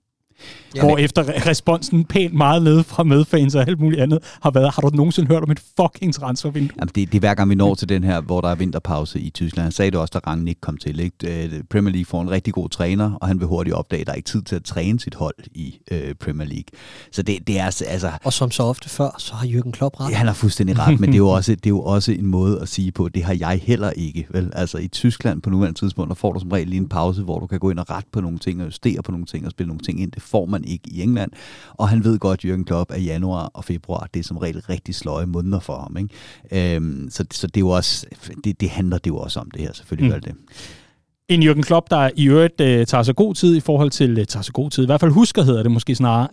Hvor efter responsen pænt meget nede fra medfans og alt muligt andet har været, har du nogensinde hørt om et fucking transfervindue? Jamen det er hver gang vi når til den her, hvor der er vinterpause i Tyskland. Han sagde det også, da Rangnick ikke kom til. Ikke? Premier League får en rigtig god træner, og han vil hurtigt opdage, at der er ikke tid til at træne sit hold i Premier League. Så det er altså... Og som så ofte før, så har Jürgen Klopp ret. Ja, han har fuldstændig ret, men det er jo også en måde at sige på, det har jeg heller ikke. Vel? Altså i Tyskland på nuværende tidspunkt, der får du som regel lige en pause, hvor du kan gå ind og rette på nogle ting, og justere på nogle ting, og spille nogle ting ind. Det får man ikke i England, og han ved godt, Jürgen Klopp, at januar og februar, det er som regel rigtig sløje måneder for ham. Ikke? Så det er jo også, det handler det jo også om det her, selvfølgelig gør det. En Jürgen Klopp, der i øvrigt tager sig god tid i forhold til, i hvert fald husker, hedder det måske snarere,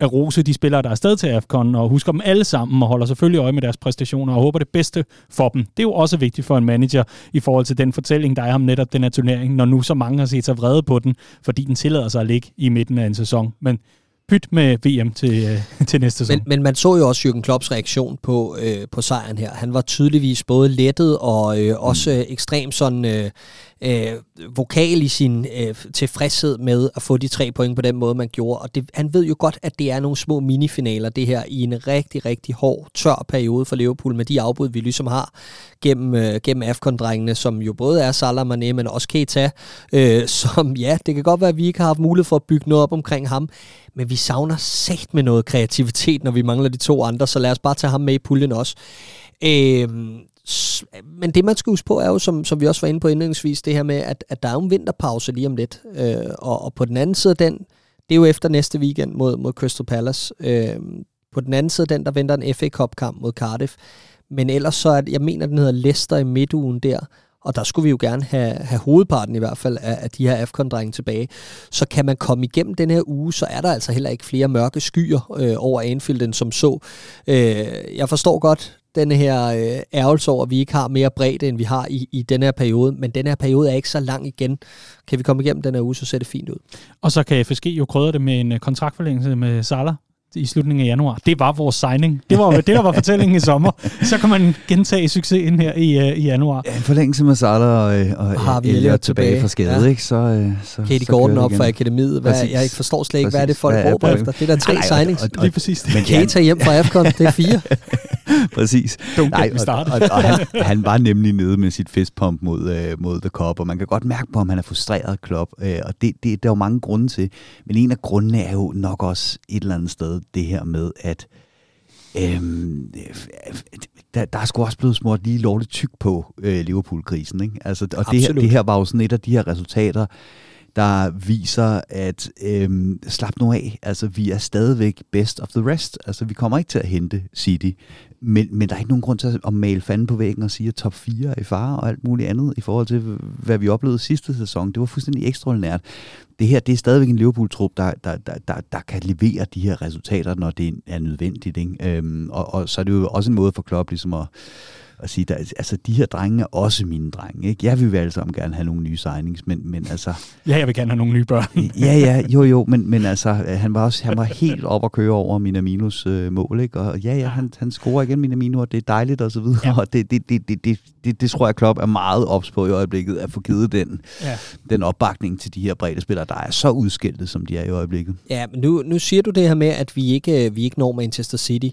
at rose de spillere, der er afsted til AFCON, og husker dem alle sammen, og holder selvfølgelig øje med deres præstationer, og håber det bedste for dem. Det er jo også vigtigt for en manager, i forhold til den fortælling, der er om netop den her turnering, når nu så mange har set sig vrede på den, fordi den tillader sig at ligge i midten af en sæson. Men pyt med VM til næste sæson. Men man så jo også Jürgen Klopps reaktion på sejren her. Han var tydeligvis både lettet og også ekstremt sådan... vokal i sin tilfredshed med at få de 3 point på den måde, man gjorde. Og det, han ved jo godt, at det er nogle små minifinaler, det her, i en rigtig, rigtig hård, tør periode for Liverpool, med de afbud, vi ligesom har gennem AFCON-drengene, som jo både er Salah, Mane, men også Keita, som ja, det kan godt være, at vi ikke har haft mulighed for at bygge noget op omkring ham, men vi savner sat med noget kreativitet, når vi mangler de 2 andre, så lad os bare tage ham med i puljen også. Men det, man skal huske på, er jo, som vi også var inde på indledningsvis, det her med, at der er en vinterpause lige om lidt. Og på den anden side af den, det er jo efter næste weekend mod Crystal Palace. På den anden side af den, der venter en FA Cup-kamp mod Cardiff. Men ellers så, jeg mener, den hedder Leicester i midtugen der. Og der skulle vi jo gerne have hovedparten i hvert fald af de her AFCON-drenge tilbage. Så kan man komme igennem den her uge, så er der altså heller ikke flere mørke skyer over Anfield end som så. Jeg forstår godt den her ærgelse over, at vi ikke har mere bredde, end vi har i den her periode. Men den her periode er ikke så lang igen. Kan vi komme igennem den her uge, så ser det fint ud. Og så kan FSG jo krydre det med en kontraktforlængelse med Salah i slutningen af januar. Det var vores signing. Det var det, der var fortællingen i sommer. Så kan man gentage succesen her i januar. Ja, en forlængelse med Salah og Harvey Elliott tilbage fra skade, ja. Ikke? Så Kate Gordon op fra akademiet. Jeg forstår slet ikke, hvad er det folk råber efter? Det er der 3 signings. Det er præcis det. Kate hjem fra AFCON, det er 4. Præcis. Han var nemlig nede med sit fistpump mod The Cup, og man kan godt mærke på, om han er frustreret, Klopp. Og det er jo mange grunde til. Men en af grundene er jo nok også et eller andet sted det her med, at der er sgu også blevet smurt lige lovligt tyk på Liverpool-krisen. Ikke? Altså, og det her var jo sådan et af de her resultater, der viser, at slap nu af. Altså, vi er stadigvæk best of the rest. Altså, vi kommer ikke til at hente City. Men der er ikke nogen grund til at male fanden på væggen og sige, at top 4 er i fare og alt muligt andet i forhold til, hvad vi oplevede sidste sæson. Det var fuldstændig ekstraordinært. Det her, det er stadigvæk en Liverpool-trup, der kan levere de her resultater, når det er nødvendigt. Ikke? Og så er det jo også en måde for Klopp ligesom at sige, altså de her drenge er også mine drenge, ikke? Jeg vil jo alle sammen gerne have nogle nye signings, men altså... Ja, jeg vil gerne have nogle nye børn. men altså, han var helt op at køre over Minaminos mål, ikke? Og han scorer igen Minamino, og det er dejligt og så videre, ja. Og det tror jeg, Klopp er meget ops på i øjeblikket, at få givet den opbakning til de her brede spillere, der er så udskilte, som de er i øjeblikket. Ja, men nu siger du det her med, at vi ikke når Manchester City.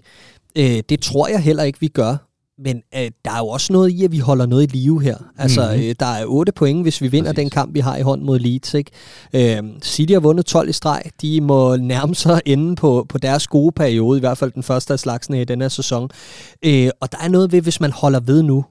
Det tror jeg heller ikke, vi gør. Men der er jo også noget i, at vi holder noget i live her. Altså, der er 8 point, hvis vi vinder den kamp, vi har i hånd mod Leeds. Ikke? City har vundet 12 i streg. De må nærme sig ende på deres gode periode, i hvert fald den første af slagsen i den her sæson. Og der er noget ved, hvis man holder ved nu.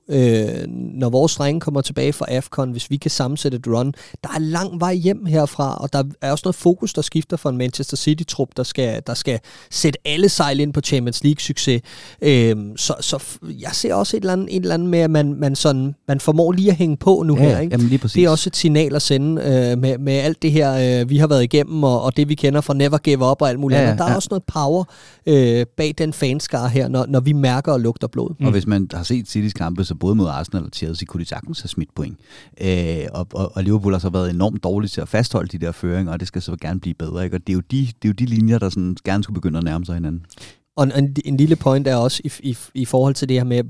Når vores drenge kommer tilbage fra AFCON, hvis vi kan sammensætte et run. Der er lang vej hjem herfra, og der er også noget fokus, der skifter for en Manchester City-trup, der skal sætte alle sejl ind på Champions League-succes. Jeg ser også et eller andet med, at man formår lige at hænge på nu her. Ikke? Jamen, det er også et signal at sende med alt det her, vi har været igennem, og det vi kender fra Never Give Up og alt muligt andet. Der er også noget power bag den fanskare her, når vi mærker og lugter blod. Og hvis man har set Citys kampe, så både mod Arsenal og Chelsea, kunne de sagtens have smidt point. Og Liverpool har så været enormt dårlig til at fastholde de der føringer, og det skal så gerne blive bedre. Ikke? Og det er jo de linjer, der sådan gerne skulle begynde at nærme sig hinanden. Og en lille point er også i forhold til det her med,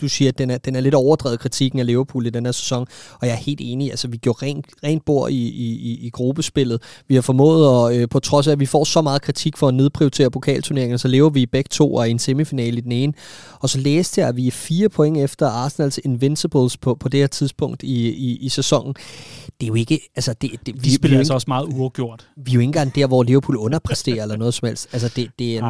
du siger, at den er lidt overdrevet, kritikken af Liverpool i den her sæson, og jeg er helt enig, altså vi gjorde rent bord i gruppespillet. Vi har formået, at, på trods af, at vi får så meget kritik for at nedprioritere pokalturneringen, så lever vi i begge to og i en semifinale i den ene. Og så læste jeg, at vi er 4 point efter Arsenals Invincibles på det her tidspunkt i sæsonen. Det er jo ikke... Altså vi spiller altså også meget uafgjort. Vi er jo ikke engang der, hvor Liverpool underpresterer eller noget som helst. Altså det er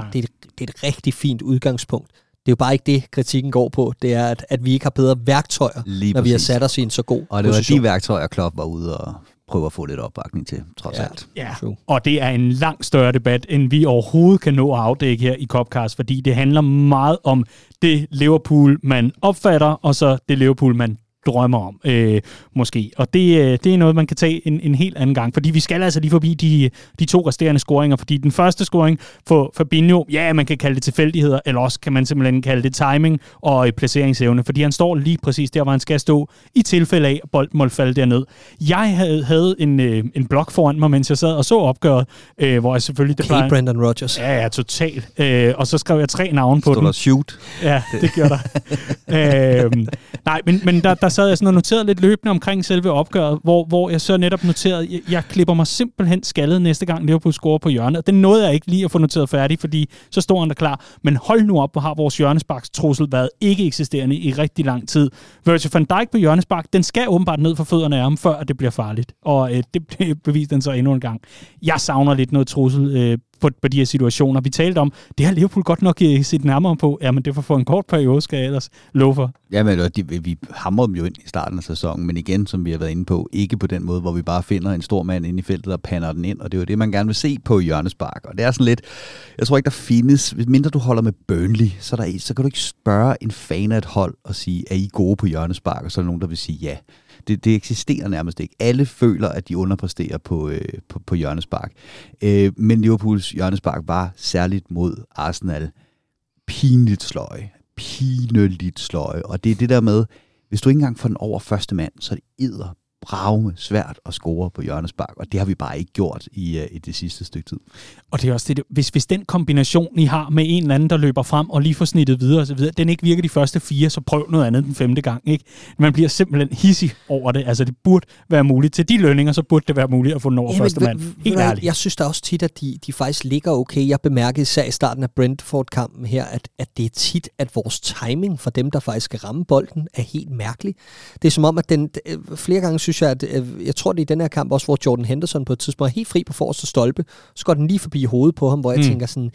et rigtig fint udgangspunkt. Det er jo bare ikke det, kritikken går på. Det er, at vi ikke har bedre værktøjer, lige når præcis. Vi har sat os i en så god position. Og det var de værktøjer, Klopp var ude og prøve at få lidt opbakning til, trods alt. Ja, og det er en langt større debat, end vi overhovedet kan nå at afdække her i Copcast, fordi det handler meget om det Liverpool, man opfatter, og så det Liverpool, man drømmer om, måske. Og det er noget, man kan tage en helt anden gang, fordi vi skal altså lige forbi de to resterende scoringer, fordi den første scoring for Fabinho, ja, man kan kalde det tilfældigheder, eller også kan man simpelthen kalde det timing og placeringsevne, fordi han står lige præcis der, hvor han skal stå, i tilfælde af, at bolden måtte falde derned. Jeg havde en blok foran mig, mens jeg sad og så opgøret, hvor jeg selvfølgelig... Okay, det Brendan Rodgers. Ja, totalt. Og så skrev jeg 3 navne på den. Shoot. Ja, det gjorde der. Nej, men der sad jeg sådan og noterede lidt løbende omkring selve opgøret, hvor jeg så netop noterede, jeg klipper mig simpelthen skaldet næste gang Liverpool scorer på hjørnet. Og det nåede jeg ikke lige at få noteret færdigt, fordi så står han der klar. Men hold nu op, hvor har vores hjørnesparkstrussel været ikke eksisterende i rigtig lang tid. Virgil van Dijk på hjørnespark, den skal åbenbart ned for fødderne af ham, før det bliver farligt. Og det beviste den så endnu en gang. Jeg savner lidt noget trussel på de her situationer. Vi talte om, det har Liverpool godt nok set nærmere på. Ja, men det var for en kort periode, skal jeg ellers love for. Jamen, vi hamrede dem jo ind i starten af sæsonen, men igen, som vi har været inde på, ikke på den måde, hvor vi bare finder en stor mand inde i feltet og pander den ind, og det er jo det, man gerne vil se på hjørnespark. Og det er sådan lidt, jeg tror ikke, der findes, hvis mindre du holder med Burnley, så kan du ikke spørge en fan af et hold og sige, er I gode på hjørnespark? Og så er der nogen, der vil sige ja. Det eksisterer nærmest ikke. Alle føler, at de underpresterer på hjørnespark. Men Liverpools hjørnespark var særligt mod Arsenal pinligt sløje. Og det er det der med, hvis du ikke engang får den over første mand, så er det svært at score på hjørnespark, og det har vi bare ikke gjort i det sidste stykke tid. Og det er også det, hvis den kombination, I har med en eller anden, der løber frem og lige får snittet videre og så videre, den ikke virker de første 4, så prøv noget andet den 5. gang, ikke? Man bliver simpelthen hissig over det, altså det burde være muligt. Til de lønninger, så burde det være muligt at få den over første mand. Helt ærligt. Jeg synes da også tit, at de faktisk ligger okay. Jeg bemærkede især i starten af Brentford-kampen her, at det er tit, at vores timing for dem, der faktisk skal ramme bolden, er helt mærkelig. Det er som om, at den flere gange jeg tror, det er i den her kamp også, hvor Jordan Henderson på et tidspunkt er helt fri på forreste stolpe, så går den lige forbi hovedet på ham, hvor jeg tænker sådan,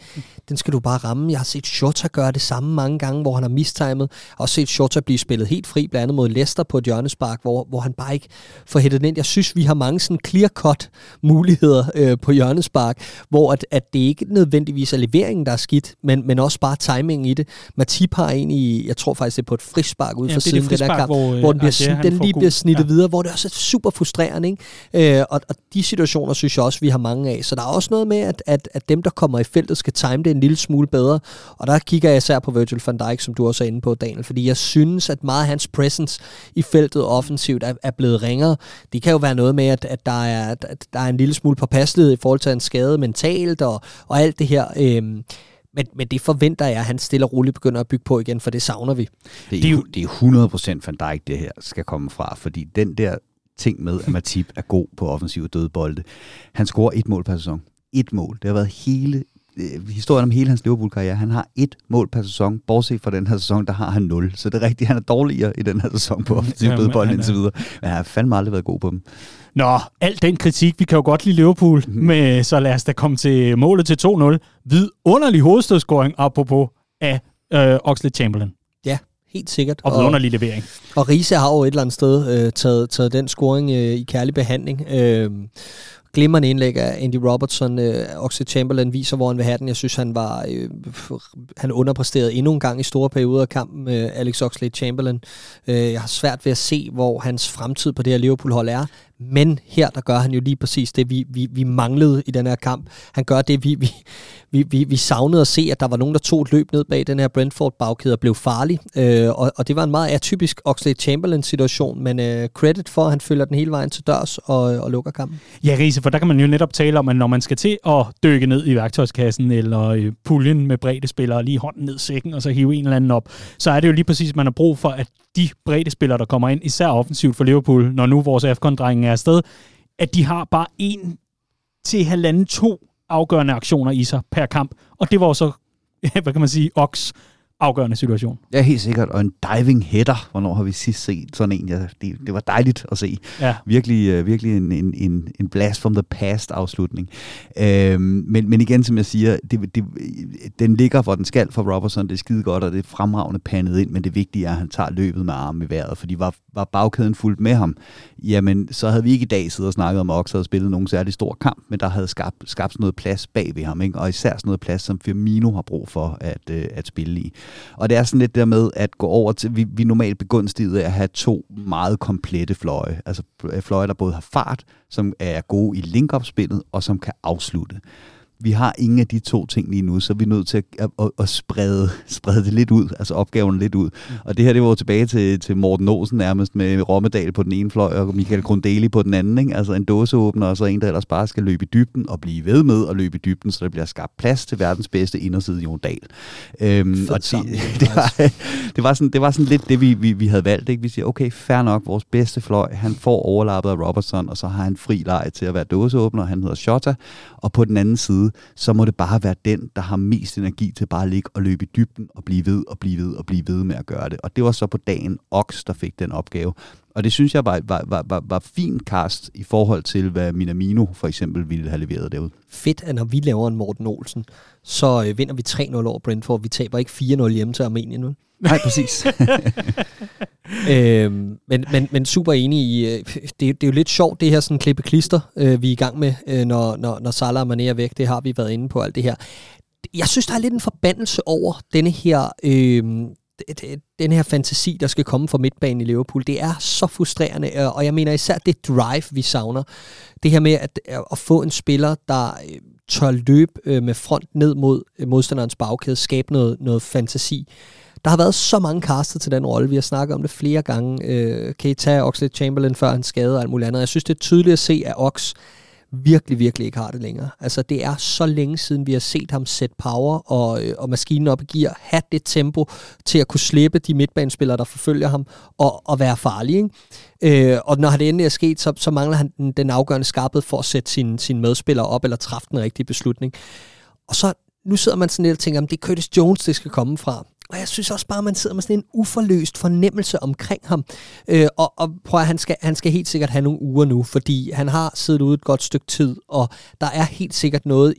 den skal du bare ramme. Jeg har set Jota gøre det samme mange gange, hvor han har mistimet. Jeg har også set Jota blive spillet helt fri, blandt andet mod Leicester på et hjørnespark, hvor han bare ikke får hættet den ind. Jeg synes, vi har mange sådan clear-cut muligheder på hjørnespark, hvor at det ikke nødvendigvis er leveringen, der er skidt, men også bare timingen i det. Matip har egentlig, jeg tror faktisk, det er på et frispark ude for siden den der kamp, hvor den lige bliver snittet videre, hvor det også super frustrerende, ikke? Og de situationer, synes jeg også, vi har mange af. Så der er også noget med, at dem, der kommer i feltet, skal time det en lille smule bedre. Og der kigger jeg især på Virgil van Dijk, som du også er inde på, Daniel, fordi jeg synes, at meget af hans presence i feltet offensivt er blevet ringere. Det kan jo være noget med, at der er en lille smule påpasselighed i forhold til en skade mentalt og alt det her. Men det forventer jeg, at han stille og roligt begynder at bygge på igen, for det savner vi. Det er 100% Van Dijk, det her skal komme fra, fordi den der ting med, at Matip er god på offensive dødbolde. Han scorer 1 mål per sæson. 1 mål. Det har været hele historien om hele hans Liverpool-karriere. Han har 1 mål per sæson. Bortset fra den her sæson, der har han 0. Så det er rigtigt, han er dårligere i den her sæson på offensive dødbolde indtil videre. Men han har fandme aldrig været god på dem. Nå, al den kritik, vi kan jo godt lide Liverpool, men så lad os da komme til målet til 2-0. Vidunderlig hovedstødscoring, apropos af Oxlade-Chamberlain. Ja. Helt sikkert. Og underlig levering. Og Riese har jo et eller andet sted taget den scoring i kærlig behandling. Glimrende indlæg af Andy Robertson. Oxlade-Chamberlain viser, hvor han vil have den. Jeg synes, han underpræsterede endnu en gang i store perioder af kampen, Alex Oxlade-Chamberlain. Jeg har svært ved at se, hvor hans fremtid på det her Liverpool-hold er. Men her, der gør han jo lige præcis det, vi manglede i den her kamp. Han gør det, vi savnede at se, at der var nogen, der tog et løb ned bag den her Brentford-bagkæde og blev farlig. Og det var en meget atypisk Oxlade-Chamberlain-situation, men credit for, at han følger den hele vejen til dørs og lukker kampen. Ja, Riese, for der kan man jo netop tale om, at når man skal til at dykke ned i værktøjskassen eller puljen med brede spillere, lige hånden ned sækken og så hive en eller anden op, så er det jo lige præcis, man har brug for, at de brede spillere, der kommer ind, især offensivt for Liverpool, når nu vores AFCON-drenge er afsted, at de har bare 1 til 1,5-2 afgørende aktioner i sig per kamp. Og det var så, hvad kan man sige, Ox afgørende situation. Ja, helt sikkert. Og en diving header. Hvornår har vi sidst set sådan en? Ja, det var dejligt at se. Ja. Virkelig en blast from the past afslutning. Men igen, som jeg siger, den ligger, hvor den skal for Robertson. Det er skide godt, og det er fremragende pandet ind, men det vigtige er, at han tager løbet med armen i vejret, fordi var bagkæden fuldt med ham, jamen, så havde vi ikke i dag siddet og snakket om, at Ox havde spillet nogen særlig stor kamp, men der havde skabt noget plads bag ved ham, ikke? Og især sådan noget plads, som Firmino har brug for at spille i. Og det er sådan lidt der med at gå over til, vi normalt begunstigede at have to meget komplette fløje. Altså fløje, der både har fart, som er gode i link-up-spillet, og som kan afslutte. Vi har ingen af de to ting lige nu, så vi er nødt til at sprede det lidt ud, altså opgaven lidt ud. Og det her, det var tilbage til Morten Olsen nærmest med Rommedal på den ene fløj og Michael Grundeli på den anden, ikke? Altså en dåseåbner og så en, der ellers bare skal løbe i dybden og blive ved med at løbe i dybden, så der bliver skabt plads til verdens bedste inderside Jon Dahl. Det var sådan lidt det, vi havde valgt, ikke? Vi siger, okay, fair nok, vores bedste fløj, han får overlappet af Robertson, og så har han fri leg til at være dåseåbner, han hedder Jota, og på den anden side, så må det bare være den, der har mest energi til bare at ligge og løbe i dybden og blive ved og blive ved og blive ved med at gøre det. Og det var så på dagen Ox, der fik den opgave. Og det synes jeg var fint cast i forhold til, hvad Minamino for eksempel ville have leveret derude. Fedt, at når vi laver en Morten Olsen, så vinder vi 3-0 over Brentford. Vi taber ikke 4-0 hjemme til Armenien nu. Nej, præcis. men super enig i, det er jo lidt sjovt, det her sådan klippeklister, vi er i gang med, når Salah og Mané er væk. Det har vi været inde på, alt det her. Jeg synes, der er lidt en forbandelse over denne her... den her fantasi, der skal komme fra midtbanen i Liverpool, det er så frustrerende, og jeg mener især det drive, vi savner. Det her med at få en spiller, der tør løbe med front ned mod modstanderens bagkæde, skabe noget fantasi. Der har været så mange castet til den rolle, vi har snakket om det flere gange. Kan I tage Oxlade-Chamberlain før han skadede og alt muligt andet? Jeg synes, det er tydeligt at se, at Ox virkelig, virkelig ikke har det længere. Altså, det er så længe siden, vi har set ham sætte power og maskinen op i gear, have det tempo til at kunne slippe de midtbanespillere, der forfølger ham, og være farlige, ikke? Og når det endelig er sket, så mangler han den afgørende skarphed for at sætte sine medspillere op, eller træffe den rigtige beslutning. Og så, nu sidder man sådan lidt og tænker, det er Curtis Jones, det skal komme fra. Og jeg synes også bare, at man sidder med sådan en uforløst fornemmelse omkring ham. Og prøv at han skal helt sikkert have nogle uger nu, fordi han har siddet ude et godt stykke tid, og der er helt sikkert noget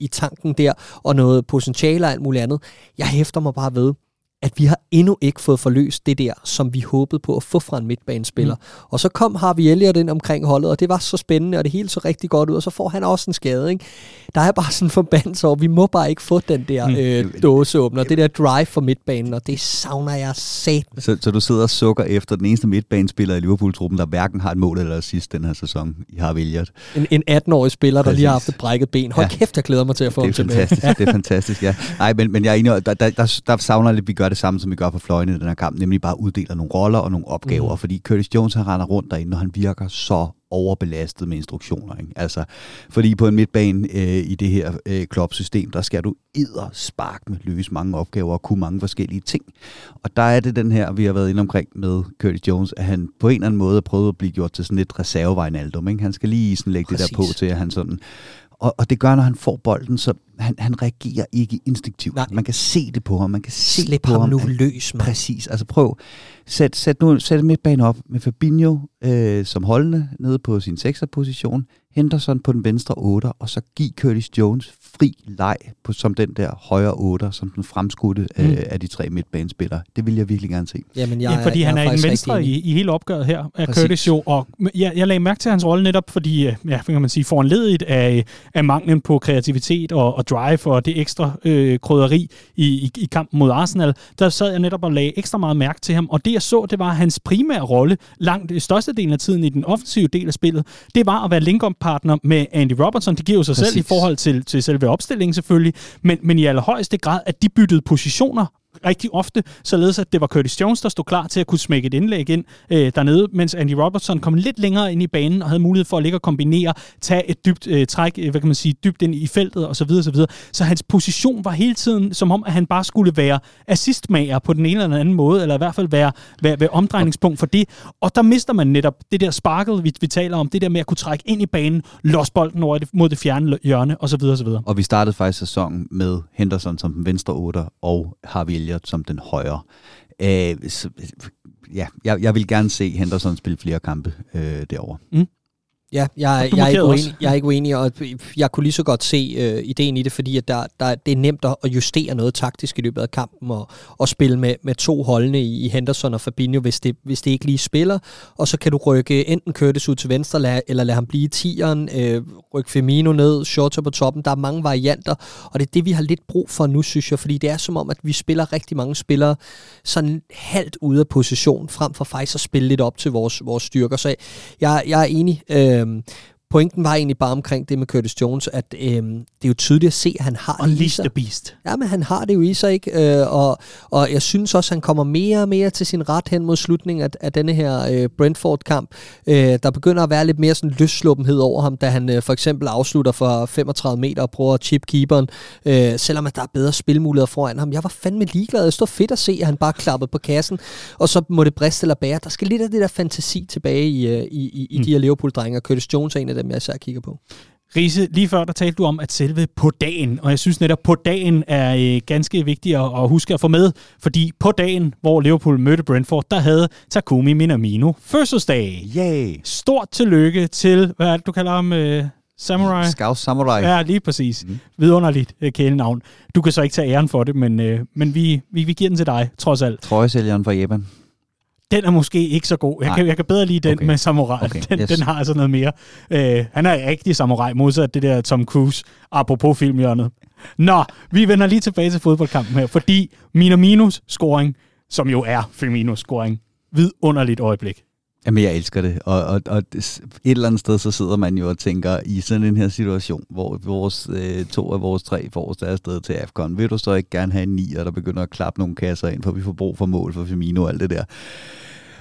i tanken der, og noget potentiale og alt muligt andet. Jeg hæfter mig bare ved, at vi har endnu ikke fået forløst det der, som vi håbede på at få fra en midtbanespiller. Og så kom Harvey Elliott ind omkring holdet, og det var så spændende, og det hele så rigtig godt ud, og så får han også en skade, ikke? Der er bare sådan en forbandelse over, vi må bare ikke få den der dåseåbner, det der drive for midtbanen, og det savner jeg sat. Så du sidder og sukker efter den eneste midtbanespiller i Liverpool-truppen, der hverken har et mål eller assist den her sæson i Harvey Elliott. En 18-årig spiller, der lige har haft et brækket ben. Hold kæft, jeg glæder mig til at få ham tilbage. Det er fantastisk, ja. Nej, men jeg er enig, der savner lidt, vi gør det samme, som vi gør på fløjene i den her kamp, nemlig bare uddeler nogle roller og nogle opgaver, fordi Curtis Jones, han render rundt derinde, og han virker så overbelastet med instruktioner, ikke? Altså, fordi på en midtbane i det her Klopp-system, der skal du edderspark med løse mange opgaver og kunne mange forskellige ting. Og der er det den her, vi har været inde omkring med Curtis Jones, at han på en eller anden måde har prøvet at blive gjort til sådan et reserve-Wijnaldum, ikke? Han skal lige sådan lægge det der på til, at han sådan... Og det gør, når han får bolden, så han reagerer ikke instinktivt. Nej. Man kan se det på ham. Man kan se slip på ham nu løs, man. Præcis. Altså prøv. Sæt midtbanen op med Fabinho som holdende nede på sin 6'er-position. Henderson på den venstre 8'er, og så giv Curtis Jones fri leg på, som den der højre 8'er, som den fremskudte af de tre midtbanespillere. Det vil jeg virkelig gerne se. Jamen, fordi han er den venstre i hele opgøret her, af Curtis jo, og jeg lagde mærke til hans rolle netop, fordi kan man sige, foranledet af manglen på kreativitet og drive og det ekstra krydderi i kampen mod Arsenal, der sad jeg netop og lagde ekstra meget mærke til ham, og det jeg så, det var hans primære rolle, langt størstedelen af tiden i den offensive del af spillet, det var at være link-up-partner med Andy Robertson. Det giver jo sig præcis selv i forhold til selve opstillingen selvfølgelig, men i allerhøjeste grad, at de byttede positioner rigtig ofte, således at det var Curtis Jones, der stod klar til at kunne smække et indlæg ind dernede, mens Andy Robertson kom lidt længere ind i banen og havde mulighed for at ligge og kombinere, tage et dybt træk, dybt ind i feltet og så videre, så videre. Så hans position var hele tiden som om, at han bare skulle være assistmager på den ene eller anden måde, eller i hvert fald være omdrejningspunkt for det. Og der mister man netop det der sparkle, vi taler om, det der med at kunne trække ind i banen, losse bolden over mod det fjerne hjørne og så videre, så videre. Og vi startede faktisk sæsonen med Henderson som den venstre otter og Harvey som den højre. Jeg vil gerne se Henderson spille flere kampe derovre. Ja, jeg er ikke uenig, og jeg kunne lige så godt se ideen i det, fordi at det er nemt at justere noget taktisk i løbet af kampen, og spille med to holdene i Henderson og Fabinho, hvis det ikke lige spiller, og så kan du rykke enten Curtis ud til venstre, eller lade ham blive i tieren, rykke Firmino ned, Jota på toppen, der er mange varianter, og det er det, vi har lidt brug for nu, synes jeg, fordi det er som om, at vi spiller rigtig mange spillere sådan halvt ude af position, frem for faktisk at spille lidt op til vores styrker, så jeg er enig. Pointen var egentlig bare omkring det med Curtis Jones, at det er jo tydeligt at se, at han har det i sig. Ja, men han har det jo i sig, ikke? Og jeg synes også, at han kommer mere og mere til sin ret hen mod slutningen af denne her Brentford-kamp. Der begynder at være lidt mere sådan løssluppenhed over ham, da han for eksempel afslutter for 35 meter og prøver at chip keeperen, selvom at der er bedre spilmuligheder foran ham. Jeg var fandme ligeglad. Det stod fedt at se, at han bare klappede på kassen, og så må det briste eller bære. Der skal lidt af det der fantasi tilbage i de her Liverpool-drenge, og Curtis Jones er en af dem, jeg især kigger på. Riese, lige før der talte du om, at selve på dagen, og jeg synes netop på dagen er ganske vigtigt at huske at få med, fordi på dagen, hvor Liverpool mødte Brentford, der havde Takumi Minamino fødselsdag. Yay! Stort tillykke til, hvad er det, du kalder ham? Samurai? Scouse Samurai. Ja, lige præcis. Mm. Vidunderligt kælenavn. Du kan så ikke tage æren for det, men vi giver den til dig, trods alt. Trøjesælgeren fra Japan. Den er måske ikke så god. Jeg kan bedre lide den okay. Med samurai. Okay, den har altså noget mere. Han er rigtig samurai, modsat det der Tom Cruise, apropos filmhjørnet. Nå, vi vender lige tilbage til fodboldkampen her, fordi Minaminos scoring, som jo er Firminos scoring, vidunderligt øjeblik. Jamen, jeg elsker det, og et eller andet sted, så sidder man jo og tænker, i sådan en her situation, hvor vores, to af vores tre forreste er afsted til AFCON, vil du så ikke gerne have en nier, der begynder at klappe nogle kasser ind, for vi får brug for mål for Firmino og alt det der.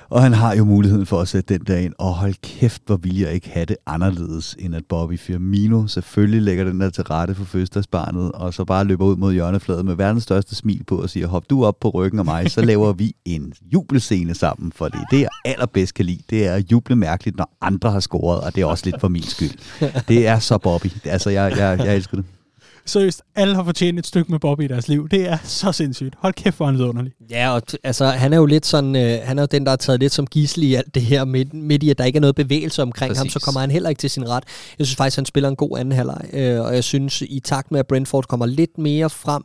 Og han har jo muligheden for at sætte den der ind, og hold kæft, hvor vil jeg ikke have det anderledes, end at Bobby Firmino selvfølgelig lægger den der til rette for fødselsdagsbarnet, og så bare løber ud mod hjørnefladen med verdens største smil på og siger, hop du op på ryggen af mig, så laver vi en jubelscene sammen, for det jeg allerbedst kan lide, det er at juble mærkeligt, når andre har scoret, og det er også lidt for min skyld. Det er så Bobby, altså jeg elsker det. Seriøst, alle har fortjent et stykke med Bobby i deres liv. Det er så sindssygt. Hold kæft, hvor han er vidunderlig. Ja, og altså, han er jo lidt sådan, han er jo den, der har taget lidt som gidsel i alt det her, midt i, at der ikke er noget bevægelse omkring Præcis. Ham, så kommer han heller ikke til sin ret. Jeg synes faktisk, han spiller en god anden halvleg, og jeg synes, i takt med, at Brentford kommer lidt mere frem,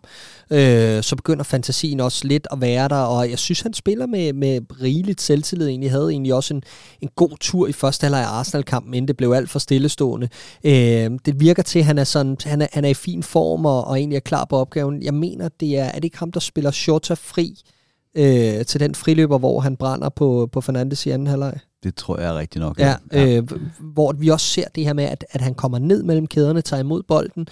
så begynder fantasien også lidt at være der, og jeg synes, han spiller med rigeligt selvtillid egentlig. Havde egentlig også en god tur i første halvleg af Arsenal-kampen, inden det blev alt for stillestående. Det virker til, at han er i fin form og egentlig er klar på opgaven. Jeg mener, er det ikke ham, der spiller Jota fri til den friløber, hvor han brænder på Fernandes i anden halvleg? Det tror jeg er rigtig nok. Ja. Hvor vi også ser det her med, at han kommer ned mellem kæderne, tager imod bolden,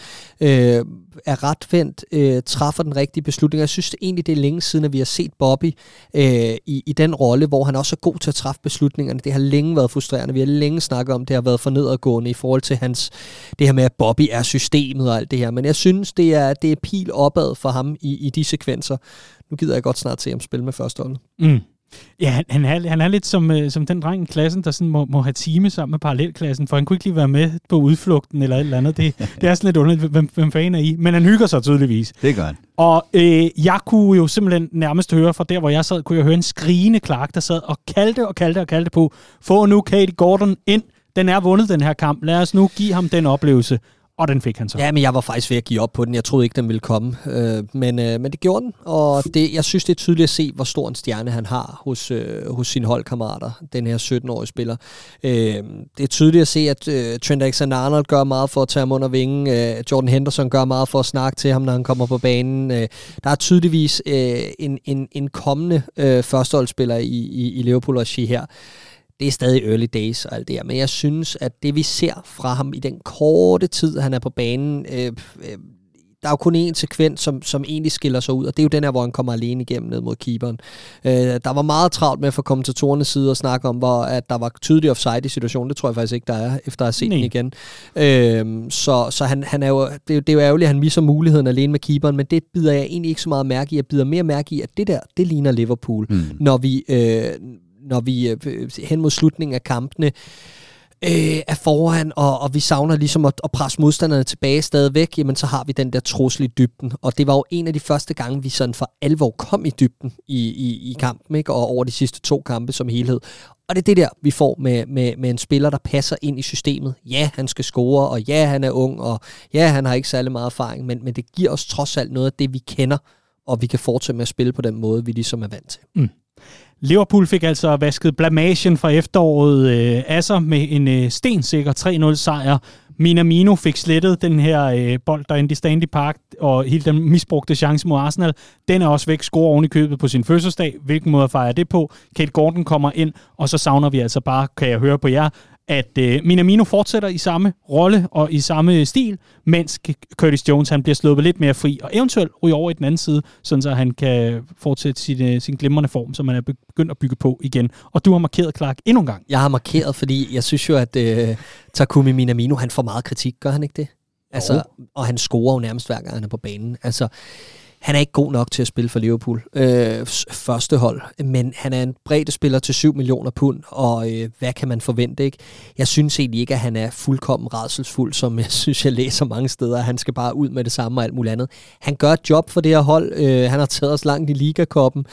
er retvendt, træffer den rigtige beslutning. Jeg synes egentlig, det er længe siden, at vi har set Bobby i den rolle, hvor han også er god til at træffe beslutningerne. Det har længe været frustrerende. Vi har længe snakket om, det har været for nedadgående i forhold til hans, det her med, at Bobby er systemet og alt det her. Men jeg synes, det er pil opad for ham i de sekvenser. Nu gider jeg godt snart se ham spille med førsteholdet. Mm. Ja, han er lidt som den dreng i klassen, der sådan må have time sammen med parallelklassen, for han kunne ikke lige være med på udflugten eller et eller andet. Det er sådan lidt underligt, hvem fanden er I? Men han hygger sig tydeligvis. Det gør han. Og jeg kunne jo simpelthen nærmest høre, fra der hvor jeg sad, kunne jeg høre en skrigende Clark, der sad og kaldte på, få nu Kate Gordon ind, den er vundet den her kamp, lad os nu give ham den oplevelse. Og den fik han så. Ja, men jeg var faktisk ved at give op på den. Jeg troede ikke, den ville komme. Men det gjorde den, og jeg synes, det er tydeligt at se, hvor stor en stjerne han har hos sine holdkammerater, den her 17-årige spiller. Det er tydeligt at se, at Trent Alexander-Arnold gør meget for at tage ham under vingen. Jordan Henderson gør meget for at snakke til ham, når han kommer på banen. Der er tydeligvis en kommende førsteholdsspiller i Liverpool-regi her. Det er stadig early days og alt det her, men jeg synes, at det vi ser fra ham i den korte tid, han er på banen, der er jo kun én sekvens, som egentlig skiller sig ud, og det er jo den her, hvor han kommer alene igennem ned mod keeperen. Der var meget travlt med at få kommentatorernes side og snakke om, at der var tydelig offside i situationen. Det tror jeg faktisk ikke, der er, efter at have set den igen. Så han er jo, det er jo ærgerligt, at han misser muligheden alene med keeperen, men det bider jeg egentlig ikke så meget mærke i. Jeg bider mere mærke i, at det der, det ligner Liverpool, når vi hen mod slutningen af kampene er foran, og vi savner ligesom at presse modstanderne tilbage stadigvæk, jamen så har vi den der trussel i dybden. Og det var jo en af de første gange, vi sådan for alvor kom i dybden i kampen, ikke? Og over de sidste 2 kampe som helhed. Og det er det der, vi får med en spiller, der passer ind i systemet. Ja, han skal score, og ja, han er ung, og ja, han har ikke særlig meget erfaring, men det giver os trods alt noget af det, vi kender, og vi kan fortsætte med at spille på den måde, vi ligesom er vant til. Mm. Liverpool fik altså vasket blamagen fra efteråret af sig med en stensikker 3-0-sejr. Minamino fik slettet den her bold, der endte i Stanley Park, og hele den misbrugte chance mod Arsenal. Den er også væk, scorer oven i købet på sin fødselsdag. Hvilken måde fejrer det på? Kate Gordon kommer ind, og så savner vi altså bare, kan jeg høre på jer, at Minamino fortsætter i samme rolle og i samme stil, mens Curtis Jones han bliver sluppet lidt mere fri, og eventuelt ryger over i den anden side, sådan så han kan fortsætte sin glimrende form, som man er begyndt at bygge på igen. Og du har markeret, Clark, endnu en gang. Jeg har markeret, fordi jeg synes jo, at Takumi Minamino, han får meget kritik, gør han ikke det? Altså, og han scorer jo nærmest hver gang, han er på banen. Altså, han er ikke god nok til at spille for Liverpool første hold, men han er en breddespiller til 7 millioner pund, og hvad kan man forvente, ikke? Jeg synes egentlig ikke, at han er fuldkommen rædselsfuld, som jeg synes, jeg læser mange steder. Han skal bare ud med det samme og alt muligt andet. Han gør et job for det her hold. Han har taget os langt i ligakoppen.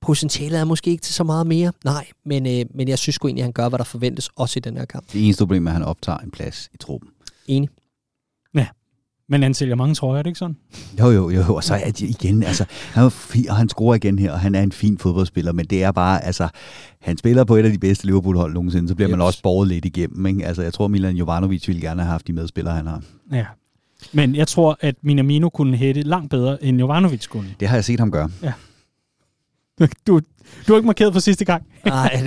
Potentialet er måske ikke til så meget mere, nej, men jeg synes sgu egentlig, at han gør, hvad der forventes, også i den her kamp. Det eneste problem er, at han optager en plads i truppen. Enig. Ja. Men han sælger mange trøjer, er det ikke sådan? Jo, og så er det igen, altså, han scorer igen her, og han er en fin fodboldspiller, men det er bare, altså, han spiller på et af de bedste Liverpool-hold nogensinde, så bliver man også borget lidt igennem, ikke? Altså, jeg tror, Milan Jovanovic ville gerne have haft de medspillere, han har. Ja, men jeg tror, at Minamino kunne hætte langt bedre, end Jovanovic kunne. Det har jeg set ham gøre. Ja. Du har ikke markeret for sidste gang. Nej,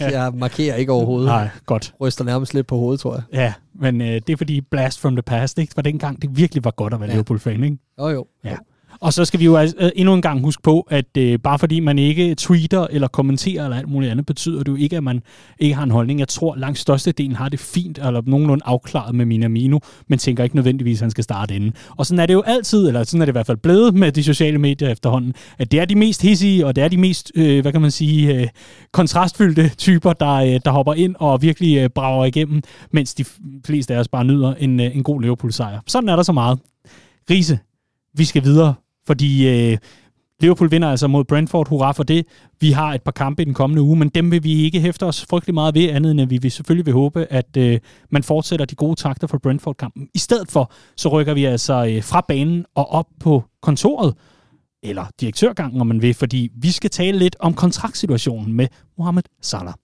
jeg markerer ikke overhovedet. Nej, godt. Ryster nærmest lidt på hovedet, tror jeg. Ja, men det er fordi Blast from the Past, ikke? For dengang det virkelig var godt at være Liverpool-fan, ikke? Jo. Ja. Og så skal vi jo endnu en gang huske på, at bare fordi man ikke tweeter eller kommenterer eller alt muligt andet, betyder det jo ikke, at man ikke har en holdning. Jeg tror, langt størstedelen har det fint eller nogenlunde afklaret med Minamino, men tænker ikke nødvendigvis, at han skal starte inden. Og sådan er det jo altid, eller sådan er det i hvert fald blevet med de sociale medier efterhånden, at det er de mest hissige, og det er de mest, kontrastfyldte typer, der hopper ind og virkelig brager igennem, mens de fleste af os bare nyder en god Liverpool-sejr. Sådan er der så meget. Riese, vi skal videre. Fordi Liverpool vinder altså mod Brentford, hurra for det. Vi har et par kampe i den kommende uge, men dem vil vi ikke hæfte os frygtelig meget ved, andet end at vi selvfølgelig vil håbe, at man fortsætter de gode takter for Brentford-kampen. I stedet for, så rykker vi altså fra banen og op på kontoret, eller direktørgangen, om man vil, fordi vi skal tale lidt om kontraktsituationen med Mohamed Salah.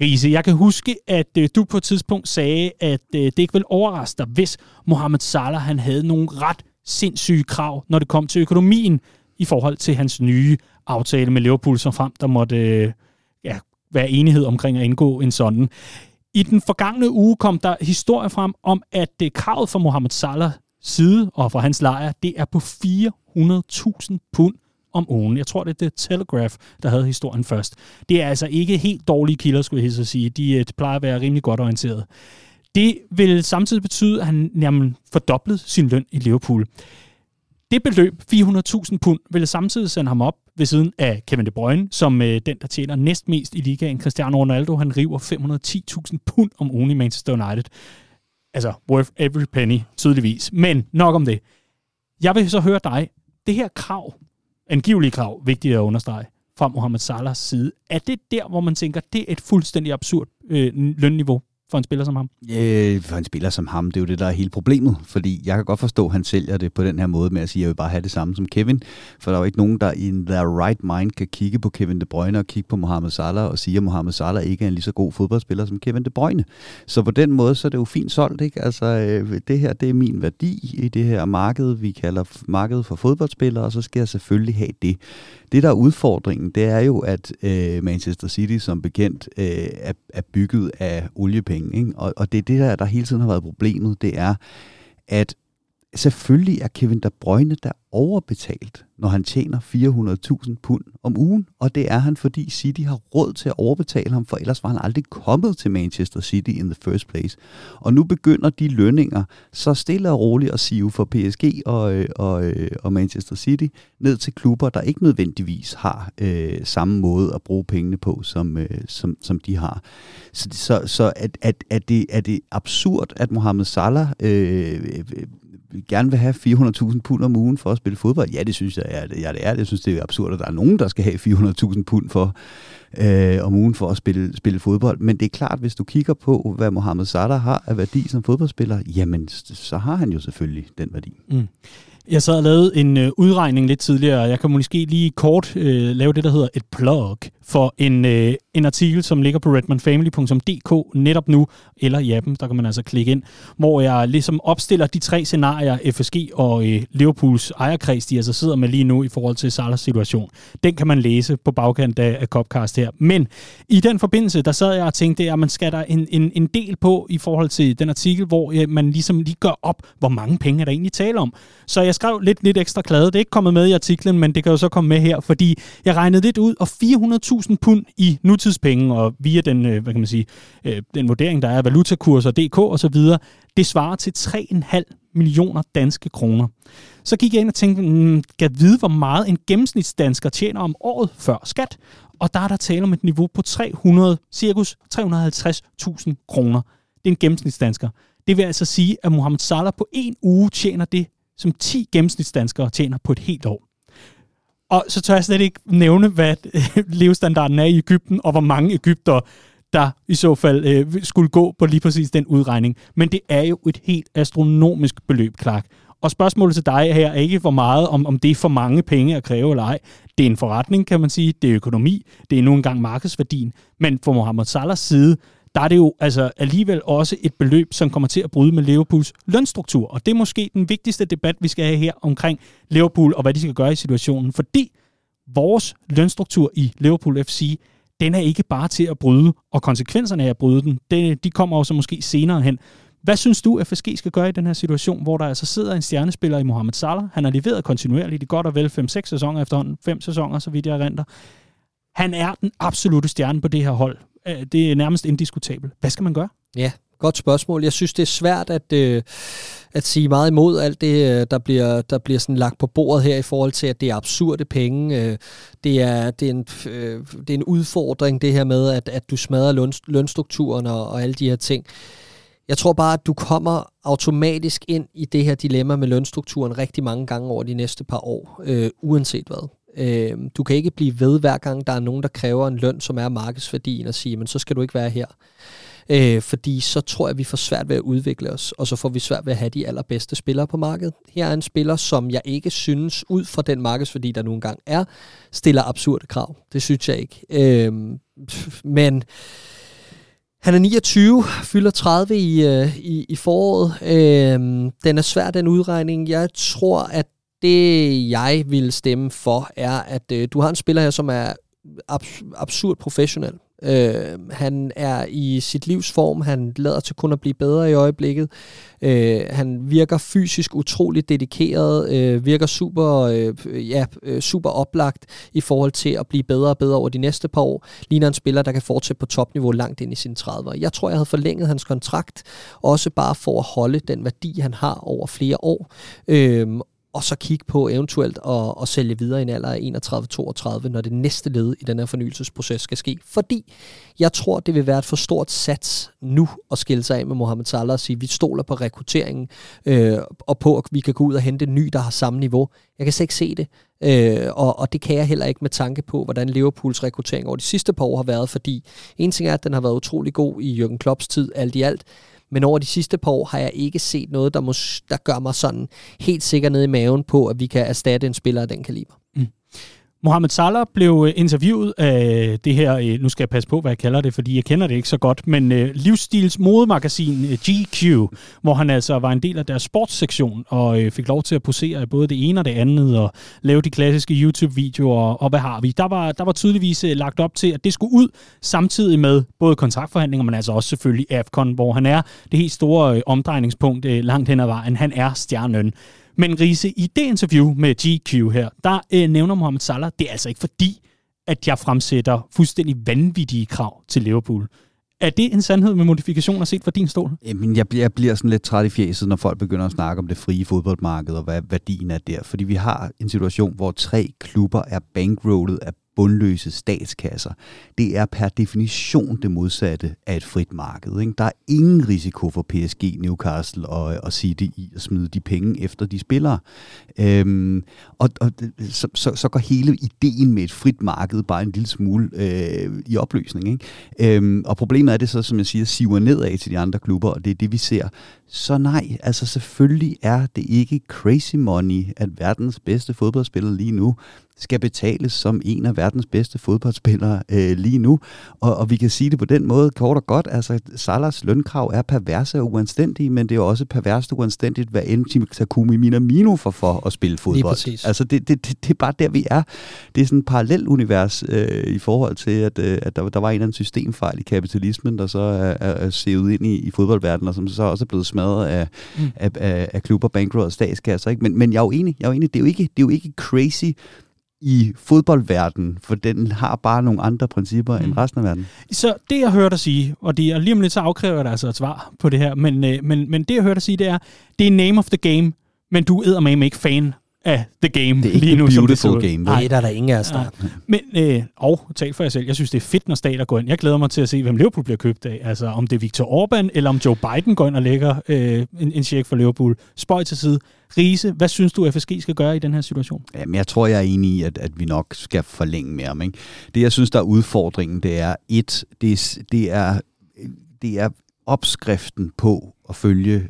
Riese, jeg kan huske, at du på et tidspunkt sagde, at det ikke ville overraske dig, hvis Mohamed Salah han havde nogle ret sindssyge krav, når det kom til økonomien i forhold til hans nye aftale med Liverpool, som frem der måtte være enighed omkring at indgå en sådan. I den forgangne uge kom der historie frem om, at kravet fra Mohamed Salahs side og fra hans lejr, det er på 400.000 pund. Om ugen. Jeg tror, det er The Telegraph, der havde historien først. Det er altså ikke helt dårlige kilder, skulle jeg så sige. De plejer at være rimelig godt orienteret. Det vil samtidig betyde, at han fordoblede sin løn i Liverpool. Det beløb, 400.000 pund, ville samtidig sende ham op ved siden af Kevin De Bruyne, som den, der tjener næstmest i ligaen. Cristiano Ronaldo, han river 510.000 pund om ugen i Manchester United. Altså, worth every penny, tydeligvis. Men nok om det. Jeg vil så høre dig. Det her krav, angivelige krav, vigtigt at understrege, fra Mohamed Salahs side. Er det der, hvor man tænker, det er et fuldstændig absurd lønniveau for en spiller som ham? For en spiller som ham, det er jo det, der er hele problemet. Fordi jeg kan godt forstå, at han sælger det på den her måde med at sige, at jeg vil bare have det samme som Kevin. For der er jo ikke nogen, der i their right mind kan kigge på Kevin De Bruyne og kigge på Mohamed Salah og sige, at Mohamed Salah ikke er en lige så god fodboldspiller som Kevin De Bruyne. Så på den måde, så er det jo fint solgt, ikke? Altså, det her, det er min værdi i det her marked, vi kalder markedet for fodboldspillere, og så skal jeg selvfølgelig have det. Det, der er udfordringen, det er jo, at Manchester City som bekendt er bygget af oliepenge, ikke? Og det er det, der hele tiden har været problemet, det er, at Selvfølgelig er Kevin De Bruyne der overbetalt, når han tjener 400.000 pund om ugen, og det er han, fordi City har råd til at overbetale ham, for ellers var han aldrig kommet til Manchester City in the first place. Og nu begynder de lønninger så stille og roligt at sive for PSG og Manchester City ned til klubber, der ikke nødvendigvis har samme måde at bruge pengene på, som de har. Så er det absurd, at Mohamed Salah gerne vil have 400.000 pund om ugen for at spille fodbold? Ja, det synes jeg, det er. Jeg synes, det er absurd, at der er nogen, der skal have 400.000 pund for, om ugen for at spille fodbold. Men det er klart, hvis du kigger på, hvad Mohamed Salah har af værdi som fodboldspiller, jamen, så har han jo selvfølgelig den værdi. Mm. Jeg sad og lavede en udregning lidt tidligere, og jeg kan måske lige kort lave det, der hedder et plug for en artikel, som ligger på redmondfamily.dk netop nu, eller i appen, der kan man altså klikke ind, hvor jeg ligesom opstiller de tre scenarier, FSG og Liverpools ejerkreds, de altså sidder med lige nu i forhold til Salahs situation. Den kan man læse på bagkant af Copcast her. Men i den forbindelse, der sad jeg og tænkte, at man skal der en del på i forhold til den artikel, hvor man ligesom lige gør op, hvor mange penge der egentlig taler om. Så jeg skrev lidt ekstra klade. Det er ikke kommet med i artiklen, men det kan jo så komme med her, fordi jeg regnede lidt ud, og 400.000 pund i nutidspenge, og via den, hvad kan man sige, den vurdering, der er af valutakurser, DK og så videre, det svarer til 3,5 millioner danske kroner. Så gik jeg ind og tænkte, kan jeg vide, hvor meget en gennemsnitsdansker tjener om året før skat? Og der er der tale om et niveau på cirkus 350.000 kroner. Det er en gennemsnitsdansker. Det vil altså sige, at Mohamed Salah på en uge tjener det, som 10 gennemsnitsdanskere tjener på et helt år. Og så tør jeg slet ikke nævne, hvad levestandarden er i Egypten, og hvor mange egyptere, der i så fald skulle gå på lige præcis den udregning. Men det er jo et helt astronomisk beløb, Clark. Og spørgsmålet til dig her er ikke for meget, om det er for mange penge at kræve eller ej. Det er en forretning, kan man sige. Det er økonomi. Det er nu engang markedsværdien. Men for Mohamed Salahs side, der er det jo altså alligevel også et beløb, som kommer til at bryde med Liverpools lønstruktur. Og det er måske den vigtigste debat, vi skal have her omkring Liverpool og hvad de skal gøre i situationen. Fordi vores lønstruktur i Liverpool FC, den er ikke bare til at bryde, og konsekvenserne af at bryde den, de kommer jo så måske senere hen. Hvad synes du, FSG skal gøre i den her situation, hvor der altså sidder en stjernespiller i Mohamed Salah? Han har leveret kontinuerligt i godt og vel 5-6 sæsoner efterhånden. 5 sæsoner, så vidt jeg erindrer. Han er den absolutte stjerne på det her hold. Det er nærmest indiskutabelt. Hvad skal man gøre? Ja, godt spørgsmål. Jeg synes, det er svært at sige meget imod alt det, der bliver sådan lagt på bordet her i forhold til, at det er absurde penge. Det er en udfordring, det her med, at du smadrer lønstrukturen og alle de her ting. Jeg tror bare, at du kommer automatisk ind i det her dilemma med lønstrukturen rigtig mange gange over de næste par år, uanset hvad. Du kan ikke blive ved, hver gang der er nogen, der kræver en løn, som er markedsværdien, og sige, men så skal du ikke være her. Fordi så tror jeg, vi får svært ved at udvikle os, og så får vi svært ved at have de allerbedste spillere på markedet. Her er en spiller, som jeg ikke synes, ud fra den markedsværdi, der nu engang er, stiller absurde krav. Det synes jeg ikke. Men han er 29, fylder 30 i foråret. Den er svær, den udregning. Jeg tror, at det, jeg vil stemme for, er, at du har en spiller her, som er absurd professionel. Han er i sit livs form. Han lader til kun at blive bedre i øjeblikket. Han virker fysisk utroligt dedikeret. Virker super oplagt i forhold til at blive bedre og bedre over de næste par år. Ligner en spiller, der kan fortsætte på topniveau langt ind i sine 30'er. Jeg tror, jeg havde forlænget hans kontrakt, også bare for at holde den værdi, han har over flere år. Og så kigge på eventuelt at sælge videre i en alder af 31-32, når det næste led i den her fornyelsesproces skal ske. Fordi jeg tror, det vil være et for stort sats nu at skille sig af med Mohamed Salah og sige, vi stoler på rekrutteringen, og på, at vi kan gå ud og hente en ny, der har samme niveau. Jeg kan slet ikke se det. Og det kan jeg heller ikke med tanke på, hvordan Liverpools rekruttering over de sidste par år har været, fordi en ting er, at den har været utrolig god i Jürgen Klopps tid, alt i alt. Men over de sidste par år har jeg ikke set noget, der gør mig sådan helt sikker nede i maven på, at vi kan erstatte en spiller af den kaliber. Mm. Mohamed Salah blev interviewet af det her, nu skal jeg passe på, hvad jeg kalder det, fordi jeg kender det ikke så godt, men livsstils modemagasin GQ, hvor han altså var en del af deres sportssektion og fik lov til at posere både det ene og det andet og lave de klassiske YouTube-videoer og hvad har vi. Der var tydeligvis lagt op til, at det skulle ud samtidig med både kontraktforhandlinger, men altså også selvfølgelig AFCON, hvor han er det helt store omdrejningspunkt langt hen ad vejen. Han er stjernen. Men Riese, i det interview med GQ her, der nævner Mohamed Salah, det er altså ikke fordi, at jeg fremsætter fuldstændig vanvittige krav til Liverpool. Er det en sandhed med modifikationer set fra din stol? Jamen, jeg bliver sådan lidt træt i fjeset, når folk begynder at snakke om det frie fodboldmarked og hvad værdien er der. Fordi vi har en situation, hvor 3 klubber er bankrollet af bundløse statskasser. Det er per definition det modsatte af et frit marked, ikke? Der er ingen risiko for PSG, Newcastle og City i at smide de penge efter de spillere. Så går hele ideen med et frit marked bare en lille smule i opløsning, ikke? Og problemet er det så, som jeg siger, siver nedad til de andre klubber, og det er det, vi ser. Så nej, altså selvfølgelig er det ikke crazy money, at verdens bedste fodboldspiller lige nu skal betales som en af verdens bedste fodboldspillere lige nu. Og vi kan sige det på den måde kort og godt. Altså, Salahs lønkrav er perverse og uanstændige, men det er også perverst og uanstændigt, hvad end Takumi Minamino for at spille fodbold. Altså, det er bare der, vi er. Det er sådan et parallelt univers i forhold til, at der var en eller anden systemfejl i kapitalismen, der så er sevet ind i fodboldverdenen, og som så også er blevet smadret af klubber, bankroll og statskasser, ikke? Men jeg er jo enig. Det er jo ikke crazy i fodboldverdenen, for den har bare nogle andre principper end resten af verden. Så det, jeg hører dig sige, og lige om lidt så afkræver jeg dig altså et svar på det her, men det, jeg hører dig sige, det er name of the game, men du er eddermame ikke fan af the game lige nu. Det er ikke beautiful game. Nej, der er ingen af starten. Ja. Men, tal for jer selv, jeg synes, det er fedt, når stater går ind. Jeg glæder mig til at se, hvem Liverpool bliver købt af. Altså, om det er Viktor Orbán, eller om Joe Biden går ind og lægger en check for Liverpool. Spøj til side. Riese, hvad synes du, FSG skal gøre i den her situation? Jamen, jeg tror, jeg er enig i, at vi nok skal forlænge mere om, ikke? Det, jeg synes, der er udfordringen, det er opskriften på at følge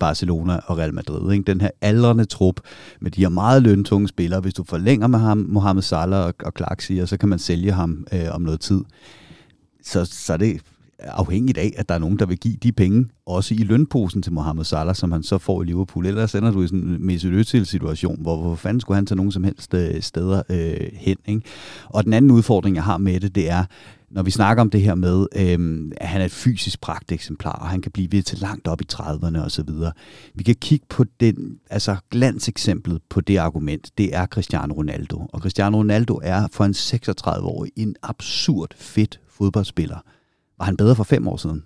Barcelona og Real Madrid, ikke? Den her aldrende trup med de her meget løntunge spillere. Hvis du forlænger med ham, Mohamed Salah og Clark, siger, så kan man sælge ham om noget tid. Så er det afhængigt af, at der er nogen, der vil give de penge, også i lønposen til Mohamed Salah, som han så får i Liverpool. Ellers ender du i sådan en Mesut Özil-situation, hvor fanden skulle han tage nogen som helst steder hen, ikke? Og den anden udfordring, jeg har med det er, når vi snakker om det her med, at han er et fysisk pragteksemplar, og han kan blive ved til langt op i 30'erne og så videre. Vi kan kigge på den, altså glanseksemplet på det argument, det er Cristiano Ronaldo. Og Cristiano Ronaldo er for en 36-årig en absurd fedt fodboldspiller. Var han bedre for 5 år siden?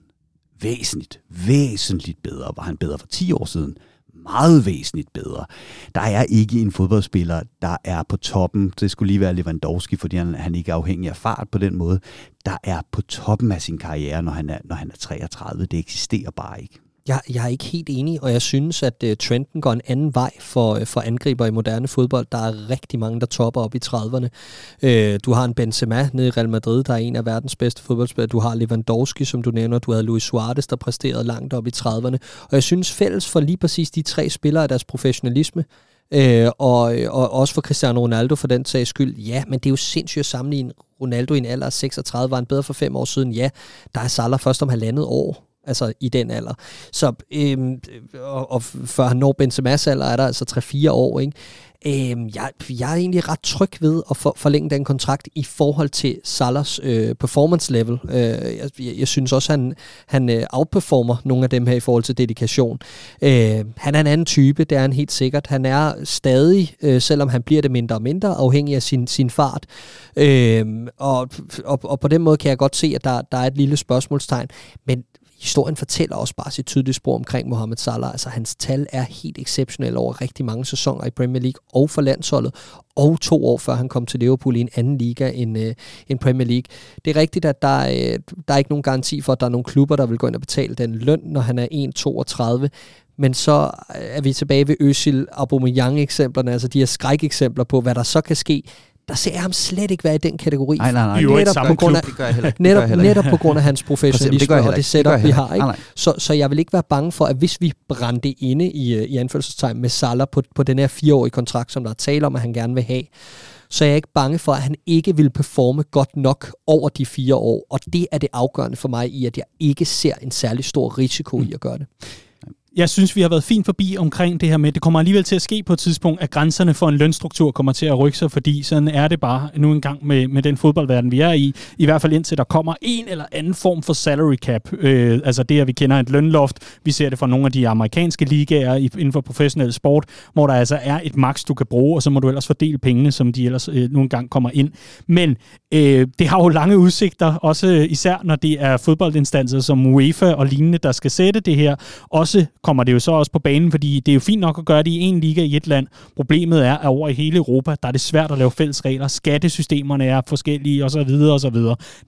Væsentligt bedre. Var han bedre for 10 år siden? Meget væsentligt bedre. Der er ikke en fodboldspiller, der er på toppen. Det skulle lige være Lewandowski, fordi han ikke er afhængig af fart på den måde. Der er på toppen af sin karriere, når han er 33. Det eksisterer bare ikke. Jeg er ikke helt enig, og jeg synes, at trenden går en anden vej for angriber i moderne fodbold. Der er rigtig mange, der topper op i 30'erne. Du har en Benzema nede i Real Madrid, der er en af verdens bedste fodboldspillere. Du har Lewandowski, som du nævner. Du havde Luis Suarez, der præsterede langt op i 30'erne. Og jeg synes fælles for lige præcis de 3 spillere af deres professionalisme, og også for Cristiano Ronaldo for den sags skyld. Ja, men det er jo sindssygt at sammenligne Ronaldo i en alder af 36. Var han bedre for 5 år siden? Ja, der er Salah først om 1,5 år. Altså i den alder. Så, og før han når Benzema's alder, er der altså 3-4 år, ikke? Jeg er egentlig ret tryg ved at forlænge den kontrakt i forhold til Salahs performance level. Jeg synes også, at han outperformer nogle af dem her i forhold til dedikation. Han er en anden type, det er han helt sikkert. Han er stadig, selvom han bliver det mindre og mindre, afhængig af sin fart. Og på den måde kan jeg godt se, at der er et lille spørgsmålstegn. Men historien fortæller også bare sit tydelige spor omkring Mohamed Salah. Altså, hans tal er helt exceptionelle over rigtig mange sæsoner i Premier League og for landsholdet, og 2 år før han kom til Liverpool i en anden liga end Premier League. Det er rigtigt, at der er ikke nogen garanti for, at der er nogen klubber, der vil gå ind og betale den løn, når han er 1,32. Men så er vi tilbage ved Özil, Aubameyang-eksemplerne, altså de her skrækeksempler på, hvad der så kan ske, der ser jeg ham slet ikke være i den kategori. Nej. Netop på grund af hans professionalisme og det setup, vi har. Ikke? Så jeg vil ikke være bange for, at hvis vi brændte inde i anførselstegn med Salah på den her 4-årige kontrakt, som der er tale om, at han gerne vil have, så jeg er ikke bange for, at han ikke vil performe godt nok over de 4 år. Og det er det afgørende for mig i, at jeg ikke ser en særlig stor risiko i at gøre det. Jeg synes, vi har været fint forbi omkring det her med, det kommer alligevel til at ske på et tidspunkt, at grænserne for en lønstruktur kommer til at rykke sig, fordi sådan er det bare nu engang med den fodboldverden, vi er i. I hvert fald indtil der kommer en eller anden form for salary cap. Altså det, at vi kender et lønloft. Vi ser det fra nogle af de amerikanske ligaer inden for professionel sport, hvor der altså er et maks, du kan bruge, og så må du ellers fordele pengene, som de ellers nu engang kommer ind. Men det har jo lange udsigter, også især når det er fodboldinstanser som UEFA og lignende, der skal sætte det her. Også kommer det jo så også på banen, fordi det er jo fint nok at gøre det i en liga i et land. Problemet er, at over i hele Europa, der er det svært at lave fælles regler. Skattesystemerne er forskellige, osv.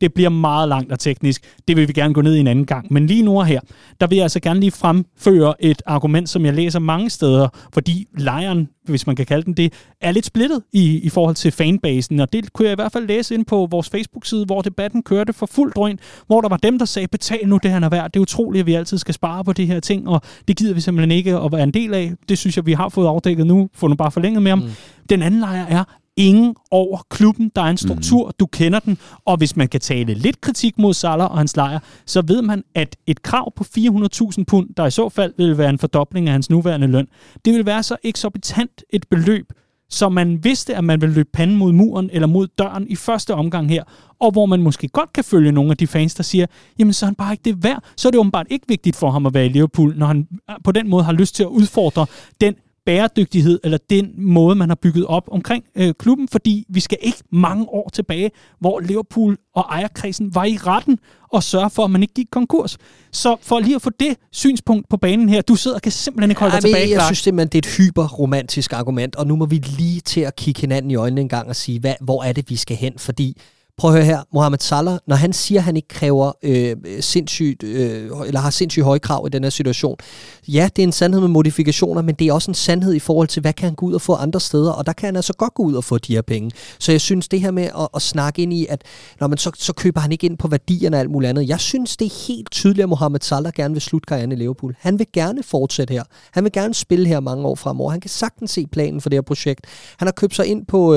Det bliver meget langt og teknisk. Det vil vi gerne gå ned i en anden gang. Men lige nu og her, der vil jeg altså gerne lige fremføre et argument, som jeg læser mange steder, fordi lejren, hvis man kan kalde den det, er lidt splittet i forhold til fanbasen. Og det kunne jeg i hvert fald læse ind på vores Facebook-side, hvor debatten kørte for fuld drøn, hvor der var dem, der sagde, betal nu det, han er værd. Det er utroligt, at vi altid skal spare på det her ting, og det gider vi simpelthen ikke at være en del af. Det synes jeg, vi har fået afdækket nu. Få nu bare forlænget med ham. Den anden lejr er ingen over klubben. Der er en struktur. Du kender den. Og hvis man kan tale lidt kritik mod Salah og hans lejr, så ved man, at et krav på 400.000 pund, der i så fald vil være en fordobling af hans nuværende løn, det vil være så eksorbitant et beløb, så man vidste, at man ville løbe panden mod muren eller mod døren i første omgang her, og hvor man måske godt kan følge nogle af de fans, der siger, jamen så er han bare ikke det værd, så er det åbenbart ikke vigtigt for ham at være i Liverpool, når han på den måde har lyst til at udfordre den bæredygtighed, eller den måde, man har bygget op omkring klubben, fordi vi skal ikke mange år tilbage, hvor Liverpool og ejerkredsen var i retten og sørge for, at man ikke gik konkurs. Så for lige at få det synspunkt på banen her, du sidder og kan simpelthen ikke holde dig tilbage. Jeg synes simpelthen, det er et hyperromantisk argument, og nu må vi lige til at kigge hinanden i øjnene en gang og sige, hvor er det, vi skal hen, fordi prøv at høre her, Mohamed Salah, når han siger, at han ikke kræver eller har sindssygt høje krav i den her situation. Ja, det er en sandhed med modifikationer, men det er også en sandhed i forhold til, hvad kan han gå ud og få andre steder, og der kan han altså godt gå ud og få de her penge. Så jeg synes, det her med at snakke ind i, at når man så køber han ikke ind på værdierne og alt muligt andet. Jeg synes, det er helt tydeligt, at Mohamed Salah gerne vil slutte karrieren i Liverpool. Han vil gerne fortsætte her. Han vil gerne spille her mange år fremover. Han kan sagtens se planen for det her projekt. Han har købt sig ind på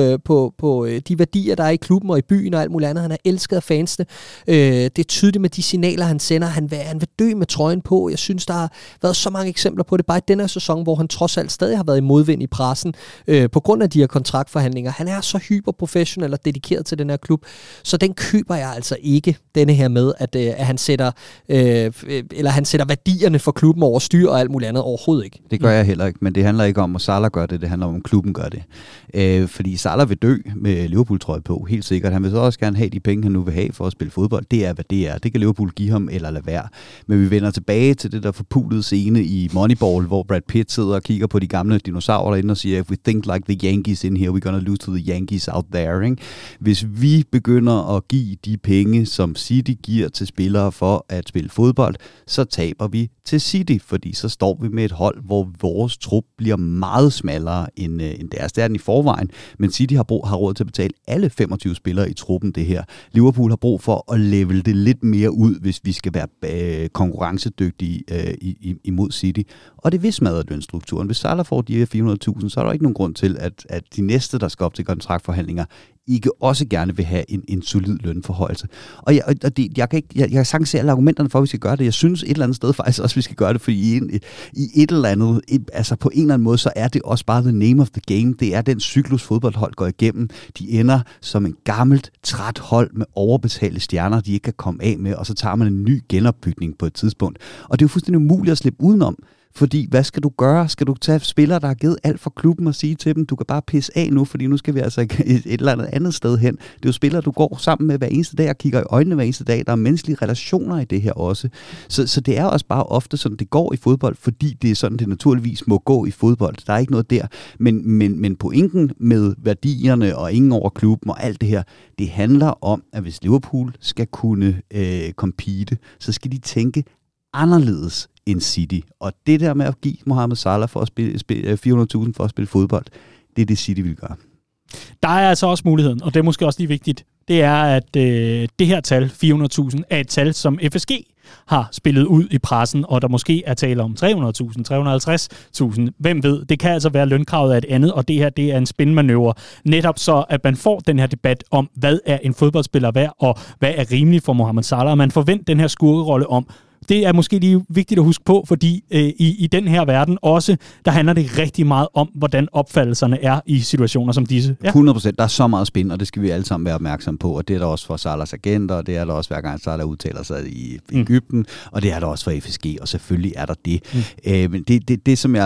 de værdier, der er i klubben og i byen og muligt andet. Han er elsket af fansene. Det er tydeligt med de signaler, han sender. Han vil dø med trøjen på. Jeg synes, der har været så mange eksempler på det. Bare i denne sæson, hvor han trods alt stadig har været i modvind i pressen på grund af de her kontraktforhandlinger. Han er så hyperprofessionel og dedikeret til den her klub. Så den køber jeg altså ikke. Denne her med, at han sætter værdierne for klubben over styr og alt muligt andet. Overhovedet ikke. Det gør jeg heller ikke, men det handler ikke om, at Salah gør det. Det handler om, at klubben gør det. Fordi Salah vil dø med Liverpool-trøje på, helt sikkert. Han vil så også gerne have de penge, han nu vil have for at spille fodbold. Det er, hvad det er. Det kan Liverpool give ham eller lade være. Men vi vender tilbage til det der forpulede scene i Moneyball, hvor Brad Pitt sidder og kigger på de gamle dinosaurer derinde og siger, if we think like the Yankees in here, we're gonna lose to the Yankees out there. Ikke? Hvis vi begynder at give de penge, som City giver til spillere for at spille fodbold, så taber vi til City, fordi så står vi med et hold, hvor vores trup bliver meget smallere end deres. Det er den i forvejen, men City har råd til at betale alle 25 spillere i truppen det her. Liverpool har brug for at levele det lidt mere ud, hvis vi skal være konkurrencedygtige imod City. Og det vil smadre lønstrukturen. Hvis Salah får de her 400.000, så er der ikke nogen grund til, at de næste, der skal op til kontraktforhandlinger, ikke også gerne vil have en solid lønforhøjelse. Og jeg kan sagtens se alle argumenterne for, at vi skal gøre det. Jeg synes et eller andet sted faktisk også, vi skal gøre det, fordi i et eller andet, altså på en eller anden måde, så er det også bare the name of the game. Det er den cyklus, fodboldhold går igennem. De ender som en gammelt, træt hold med overbetalte stjerner, de ikke kan komme af med, og så tager man en ny genopbygning på et tidspunkt. Og det er jo fuldstændig umuligt at slippe udenom. Fordi hvad skal du gøre? Skal du tage spillere, der har givet alt for klubben og sige til dem, du kan bare pisse af nu, fordi nu skal vi altså et eller andet sted hen. Det er jo spillere, du går sammen med hver eneste dag og kigger i øjnene hver eneste dag. Der er menneskelige relationer i det her også. Så det er også bare ofte sådan, det går i fodbold, fordi det er sådan, det naturligvis må gå i fodbold. Der er ikke noget der. Men pointen med værdierne og ingen over klubben og alt det her, det handler om, at hvis Liverpool skal kunne compete, så skal de tænke anderledes end City. Og det der med at give Mohamed Salah for at spille 400.000 for at spille fodbold, det er det City vil gøre. Der er altså også muligheden, og det er måske også lige vigtigt, det er, at det her tal, 400.000, er et tal, som FSG har spillet ud i pressen, og der måske er tale om 300.000, 350.000. Hvem ved? Det kan altså være lønkravet af et andet, og det her, det er en spinmanøvre. Netop så, at man får den her debat om, hvad er en fodboldspiller værd, og hvad er rimeligt for Mohamed Salah, og man forventer den her skurkerolle om. Det er måske lige vigtigt at huske på, fordi i den her verden også, der handler det rigtig meget om, hvordan opfattelserne er i situationer som disse. Ja. 100%. Der er så meget spin, og det skal vi alle sammen være opmærksomme på. Og det er der også for Salahs agenter, og det er der også hver gang Salah udtaler sig i Egypten, og det er der også for FSG, og selvfølgelig er der det. Men det, som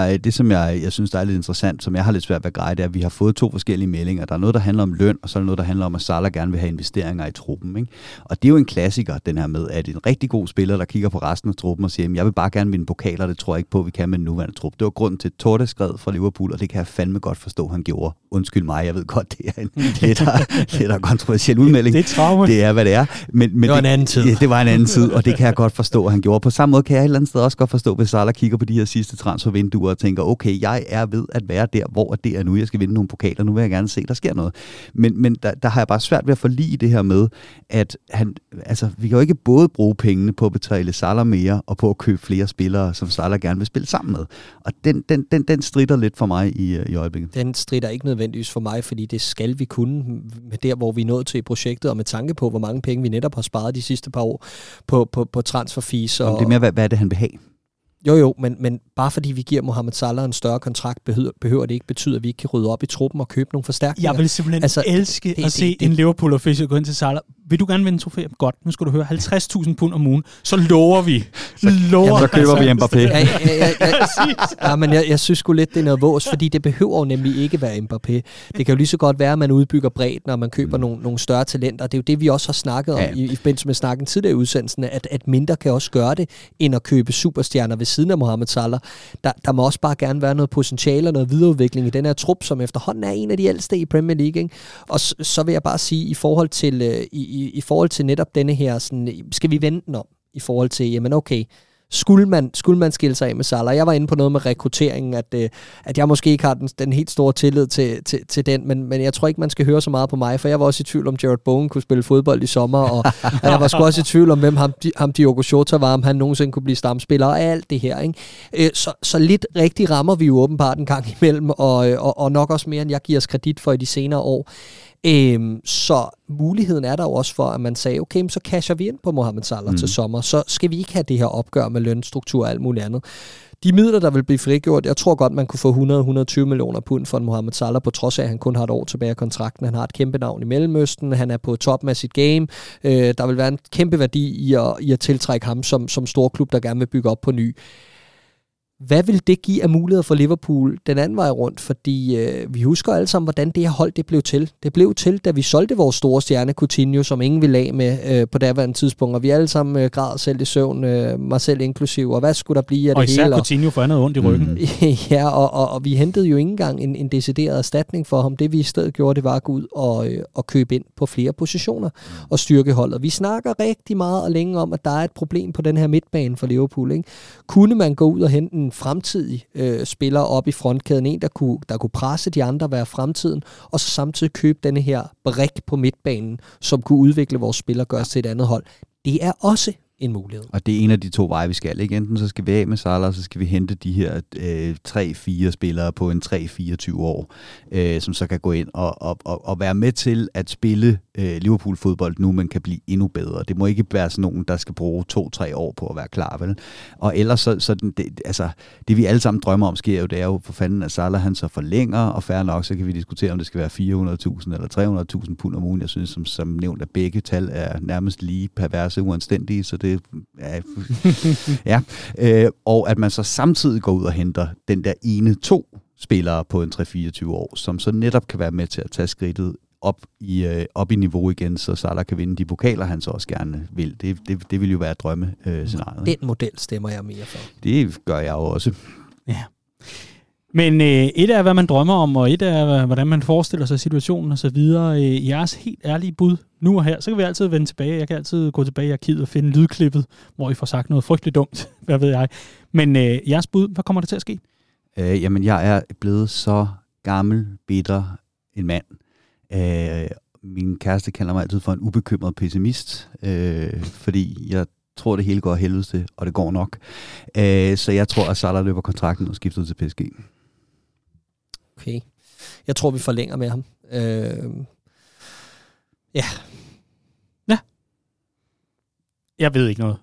jeg synes, der er lidt interessant, som jeg har lidt svært ved at greje, det er, at vi har fået to forskellige meldinger. Der er noget, der handler om løn, og så er der noget, der handler om, at Salah gerne vil have investeringer i truppen. Ikke? Og det er jo en klassiker, den her med, at en rigtig god spiller, der kigger på resten af truppen og siger, jeg vil bare gerne vinde pokaler, det tror jeg ikke på, vi kan med den nuværende trup. Det var grunden til Torte skred fra Liverpool, og det kan jeg fandme godt forstå, han gjorde. Undskyld mig, jeg ved godt, det er en lidt kontroversiel udmelding. Det er traume. Det er, hvad det er. Men det var en anden tid. Ja, det var en anden tid, og det kan jeg godt forstå, han gjorde. På samme måde kan jeg et eller andet sted også godt forstå, hvis Salah kigger på de her sidste transfervinduer og tænker, okay, jeg er ved at være der, hvor det er nu, jeg skal vinde nogle pokaler, nu vil jeg gerne se, der sker noget. Men der har jeg bare svært ved at forlige det her med, at han, altså, vi kan jo ikke både bruge pengene på at betale Salah mere, og på at købe flere spillere, som Salah gerne vil spille sammen med. Og den stritter lidt for mig i øjeblikket. Den stritter ikke nødvendigvis for mig, fordi det skal vi kunne, med der hvor vi er nået til i projektet, og med tanke på, hvor mange penge vi netop har sparet de sidste par år på transferfees. Og det er mere, hvad er det, han vil have? Jo, men bare fordi vi giver Mohamed Salah en større kontrakt, behøver det ikke betyde, at vi ikke kan rydde op i truppen og købe nogle forstærkninger. Jeg vil simpelthen elske at se en Liverpool-official gå ind til Salah. Vil du gerne vinde en trofæ? Godt, nu skal du høre, 50.000 pund om ugen, så lover vi. Så køber vi Mbappé. Ja, men jeg synes sgu lidt, det er noget vås, fordi det behøver jo nemlig ikke være Mbappé. Det kan jo lige så godt være, at man udbygger bredden, og man køber nogle større talenter. Det er jo det, vi også har snakket om i forbindelse med snakken tidligere i udsendelsen, at mindre kan også gøre det, end at købe superstjerner ved siden af Mohamed Salah. Der må også bare gerne være noget potentiale og noget videreudvikling i den her trup, som efterhånden er en af de ældste i Premier League. Ikke? Og så vil jeg bare sige, i forhold til netop denne her, sådan, skal vi vente den om, i forhold til, jamen okay, skulle man skille sig af med Salah? Jeg var inde på noget med rekrutteringen, at jeg måske ikke har den helt store tillid til den, men jeg tror ikke, man skal høre så meget på mig, for jeg var også i tvivl om, Jared Bowen kunne spille fodbold i sommer, og jeg var sgu også i tvivl om, hvem ham Diogo Jota var, om han nogensinde kunne blive stamspiller, og alt det her. Ikke? Så lidt rigtig rammer vi jo åbenbart en gang imellem, og nok også mere, end jeg giver os kredit for i de senere år. Så muligheden er der jo også for, at man sagde, okay, så casher vi ind på Mohamed Salah til sommer, så skal vi ikke have det her opgør med lønstruktur og alt muligt andet. De midler, der vil blive frigjort, jeg tror godt, man kunne få 100-120 millioner pund for en Mohamed Salah, på trods af, at han kun har et år tilbage af kontrakten. Han har et kæmpe navn i Mellemøsten, han er på toppen af sit game. Der vil være en kæmpe værdi i at tiltrække ham som storklub, der gerne vil bygge op på ny. Hvad vil det give af muligheder for Liverpool den anden vej rundt? Fordi vi husker alle sammen, hvordan det her hold det blev til. Det blev til, da vi solgte vores store stjerne Coutinho, som ingen ville af med på daværende tidspunkt. Og vi alle sammen græd selv i søvn, mig selv inklusiv. Og hvad skulle der blive af og det hele? Og især Coutinho for andet ondt i ryggen. Ja, og vi hentede jo ikke engang en decideret erstatning for ham. Det vi i stedet gjorde, det var at gå ud og købe ind på flere positioner og styrke holdet. Vi snakker rigtig meget og længe om, at der er et problem på den her midtbane for Liverpool. Ikke? Kunne man gå ud og hente en fremtidig spiller op i frontkæden, en der kunne presse de andre, være fremtiden, og så samtidig købe denne her brik på midtbanen, som kunne udvikle vores spillere, gøre os til et andet hold. Det er også en mulighed. Og det er en af de to veje, vi skal. Ikke? Enten så skal vi af med Salah, så skal vi hente de her 3-4 spillere på en 3-24 år, som så kan gå ind og være med til at spille Liverpool-fodbold nu, men kan blive endnu bedre. Det må ikke være sådan nogen, der skal bruge 2-3 år på at være klar, vel? Og ellers det vi alle sammen drømmer om sker jo, det er jo for fanden, at Salah han så forlænger, og fair nok, så kan vi diskutere, om det skal være 400.000 eller 300.000 pund om ugen. Jeg synes, som nævnt, at begge tal er nærmest lige perverse uanstændige, så det er... ja. Og at man så samtidig går ud og henter den der ene to spillere på en 3-24 år, som så netop kan være med til at tage skridtet op i niveau igen, så Salah kan vinde de pokaler, han så også gerne vil. Det vil jo være drømmescenariet. Den model stemmer jeg mere for. Det gør jeg jo også. Ja. Men et er, hvad man drømmer om, og et er, hvordan man forestiller sig situationen og så videre. Jeres helt ærlige bud nu og her, så kan vi altid vende tilbage. Jeg kan altid gå tilbage i arkivet og finde lydklippet, hvor I får sagt noget frygteligt dumt, hvad ved jeg. Men jeres bud, hvad kommer der til at ske? Jamen, jeg er blevet så gammel, bitter en mand, Min kæreste kalder mig altid for en ubekymret pessimist, fordi jeg tror, det hele går helvedes til, og det går nok. Så jeg tror, at Salah løber kontrakten og skifter ud til PSG. Okay. Jeg tror, vi forlænger med ham. Ja. Ja. Jeg ved ikke noget.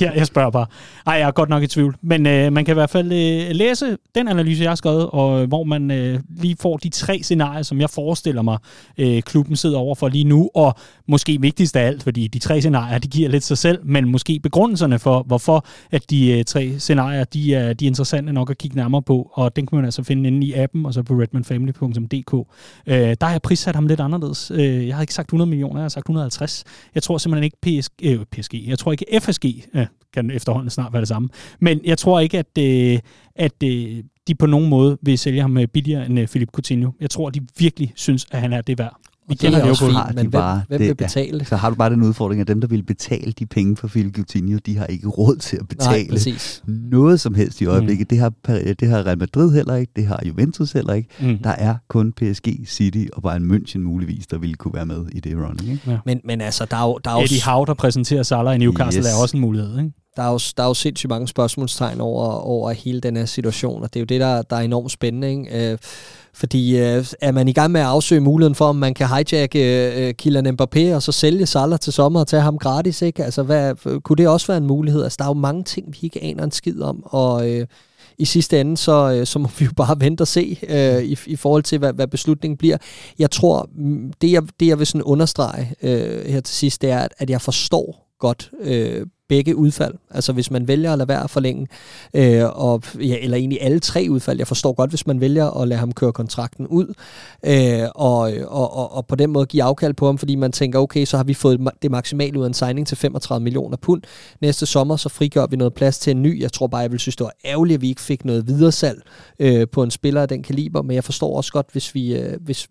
Jeg spørger bare. Ej, jeg er godt nok i tvivl. Men man kan i hvert fald læse den analyse, jeg har skrevet, og hvor man lige får de tre scenarier, som jeg forestiller mig, klubben sidder over for lige nu, og måske vigtigst af alt, fordi de tre scenarier, de giver lidt sig selv, men måske begrundelserne for, hvorfor at de tre scenarier, de er interessante nok at kigge nærmere på, og den kan man altså finde inde i appen, og så på redmondfamily.dk. Der har jeg prissat ham lidt anderledes. Jeg har ikke sagt 100 millioner, jeg har sagt 150. Jeg tror simpelthen ikke PSG. Jeg tror ikke FSG, kan efterhånden snart være det samme. Men jeg tror ikke, at de på nogen måde vil sælge ham billigere end Philippe Coutinho. Jeg tror, de virkelig synes, at han er det værd. Vi kender det jo på. Hvem vil betale? Ja. Så har du bare den udfordring, at dem, der vil betale de penge for Philippe Coutinho, de har ikke råd til at betale noget som helst i øjeblikket. Det har Real Madrid heller ikke, det har Juventus heller ikke. Mm. Der er kun PSG, City og Bayern München muligvis, der ville kunne være med i det running. Ikke? Ja. Men altså, der er jo Eddie Howe, der præsenterer Salah i Newcastle, er også en mulighed, ikke? Der er jo sindssygt mange spørgsmålstegn over hele den her situation, og det er jo det, der er enormt spændende, ikke? Fordi er man i gang med at afsøge muligheden for, om man kan hijacke Kylian Mbappé og så sælge Salah til sommer og tage ham gratis, ikke? Altså, kunne det også være en mulighed? Altså, der er jo mange ting, vi ikke aner en skid om, og i sidste ende, så må vi jo bare vente og se i forhold til, hvad beslutningen bliver. Jeg tror, det jeg vil sådan understrege her til sidst, det er, at jeg forstår godt begge udfald. Altså hvis man vælger at lade være at forlænge, eller egentlig alle tre udfald. Jeg forstår godt, hvis man vælger at lade ham køre kontrakten ud, og på den måde give afkald på ham, fordi man tænker, okay, så har vi fået det maksimale ud af en signing til 35 millioner pund. Næste sommer, så frigør vi noget plads til en ny. Jeg tror bare, jeg ville synes, det var ærgerligt, at vi ikke fik noget videresalg på en spiller af den kaliber, men jeg forstår også godt,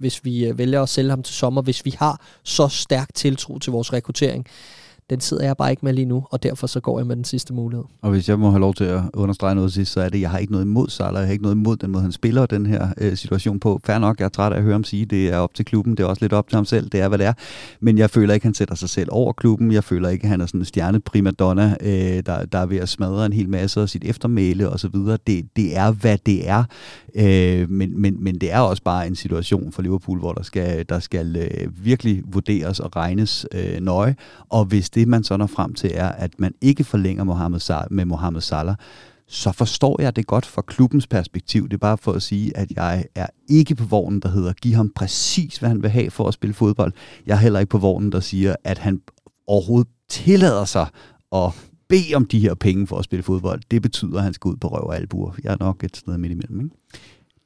hvis vi vælger at sælge ham til sommer, hvis vi har så stærk tiltro til vores rekruttering. Den sidder jeg bare ikke med lige nu, og derfor så går jeg med den sidste mulighed. Og hvis jeg må have lov til at understrege noget sidst, så er det, jeg har ikke noget imod Salah, jeg har ikke noget imod den måde, han spiller den her situation på. Fair nok, jeg er træt af at høre ham sige, det er op til klubben, det er også lidt op til ham selv, det er, hvad det er. Men jeg føler ikke, han sætter sig selv over klubben, jeg føler ikke, han er sådan en stjerneprimadonna, der er ved at smadre en hel masse af sit eftermæle og så videre. Det er, hvad det er. Men det er også bare en situation for Liverpool, hvor der skal virkelig vurderes og regnes nøje, og hvis det, man så når frem til, er, at man ikke forlænger med Mohamed Salah, så forstår jeg det godt fra klubbens perspektiv. Det er bare for at sige, at jeg er ikke på vognen, der hedder, give ham præcis, hvad han vil have for at spille fodbold. Jeg er heller ikke på vognen, der siger, at han overhovedet tillader sig at bede om de her penge for at spille fodbold. Det betyder, at han skal ud på røv og albuer. Jeg er nok et sted midt imellem, ikke?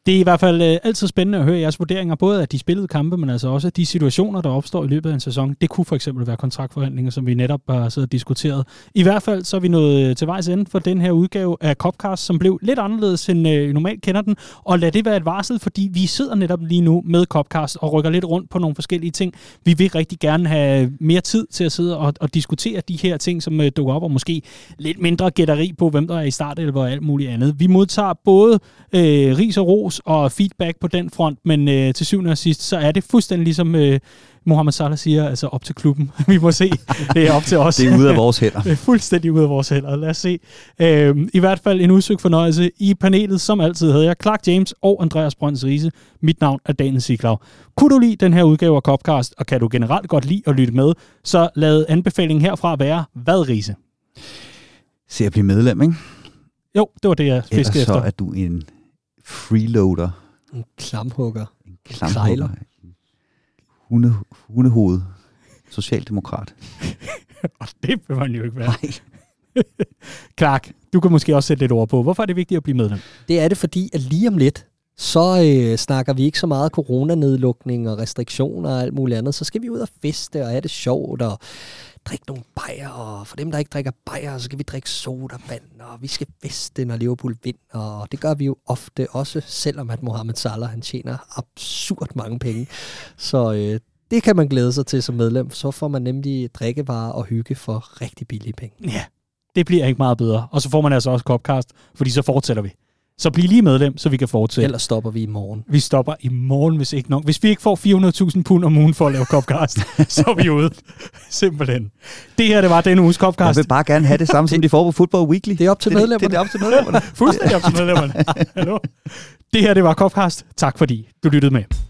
Det er i hvert fald altid spændende at høre jeres vurderinger, både af de spillede kampe, men altså også af de situationer, der opstår i løbet af en sæson. Det kunne for eksempel være kontraktforhandlinger, som vi netop har siddet og diskuteret. I hvert fald så er vi nået til vejs ende for den her udgave af Copcast, som blev lidt anderledes end normalt kender den. Og lad det være et varsel, fordi vi sidder netop lige nu med Copcast og rykker lidt rundt på nogle forskellige ting. Vi vil rigtig gerne have mere tid til at sidde og diskutere de her ting, som dukker op, og måske lidt mindre gætteri på, hvem der er i startelver og alt muligt andet. Vi modtager både ris og ros og feedback på den front, men til syvende og sidst, så er det fuldstændig ligesom Mohamed Salah siger, altså op til klubben. Vi må se, det er op til os. Det er ude af vores hænder. Det er fuldstændig ude af vores hænder. Lad os se. I hvert fald en udsøgt fornøjelse. I panelet, som altid, havde jeg Clark James og Andreas Brønds Riese. Mit navn er Daniel Siglau. Kunne du lide den her udgave af Copcast, og kan du generelt godt lide at lytte med, så lad anbefalingen herfra være, hvad Riese? Se at blive medlem, ikke? Jo, det var det, jeg fiskede efter. Ellers så er du en freeloader. En klamhugger. En krejler. Hundehoved. Socialdemokrat. Og det vil man jo ikke være. Nej. Clark, du kan måske også sætte lidt ord på. Hvorfor er det vigtigt at blive medlem? Det er det, fordi at lige om lidt, så snakker vi ikke så meget coronanedlukning og restriktioner og alt muligt andet. Så skal vi ud og feste og have det sjovt og drikke nogle bajer, og for dem, der ikke drikker bajer, så skal vi drikke sodavand, og vi skal feste, når Liverpool vinder, og det gør vi jo ofte også, selvom at Mohamed Salah, han tjener absurd mange penge. Så det kan man glæde sig til som medlem, så får man nemlig drikkevarer og hygge for rigtig billige penge. Ja, det bliver ikke meget bedre, og så får man altså også Copcast, fordi så fortsætter vi. Så bliv lige medlem, så vi kan fortsætte. Ellers stopper vi i morgen. Vi stopper i morgen, hvis ikke nok. Hvis vi ikke får 400.000 pund om ugen for at lave Copcast, så er vi ude. Simpelthen. Det her, det var denne uges Copcast. Jeg vil bare gerne have det samme, som de får på Football Weekly. Det er op til medlemmerne. Det er op til medlemmerne. Fuldstændig op til medlemmerne. Hallo. Det her, det var Copcast. Tak fordi du lyttede med.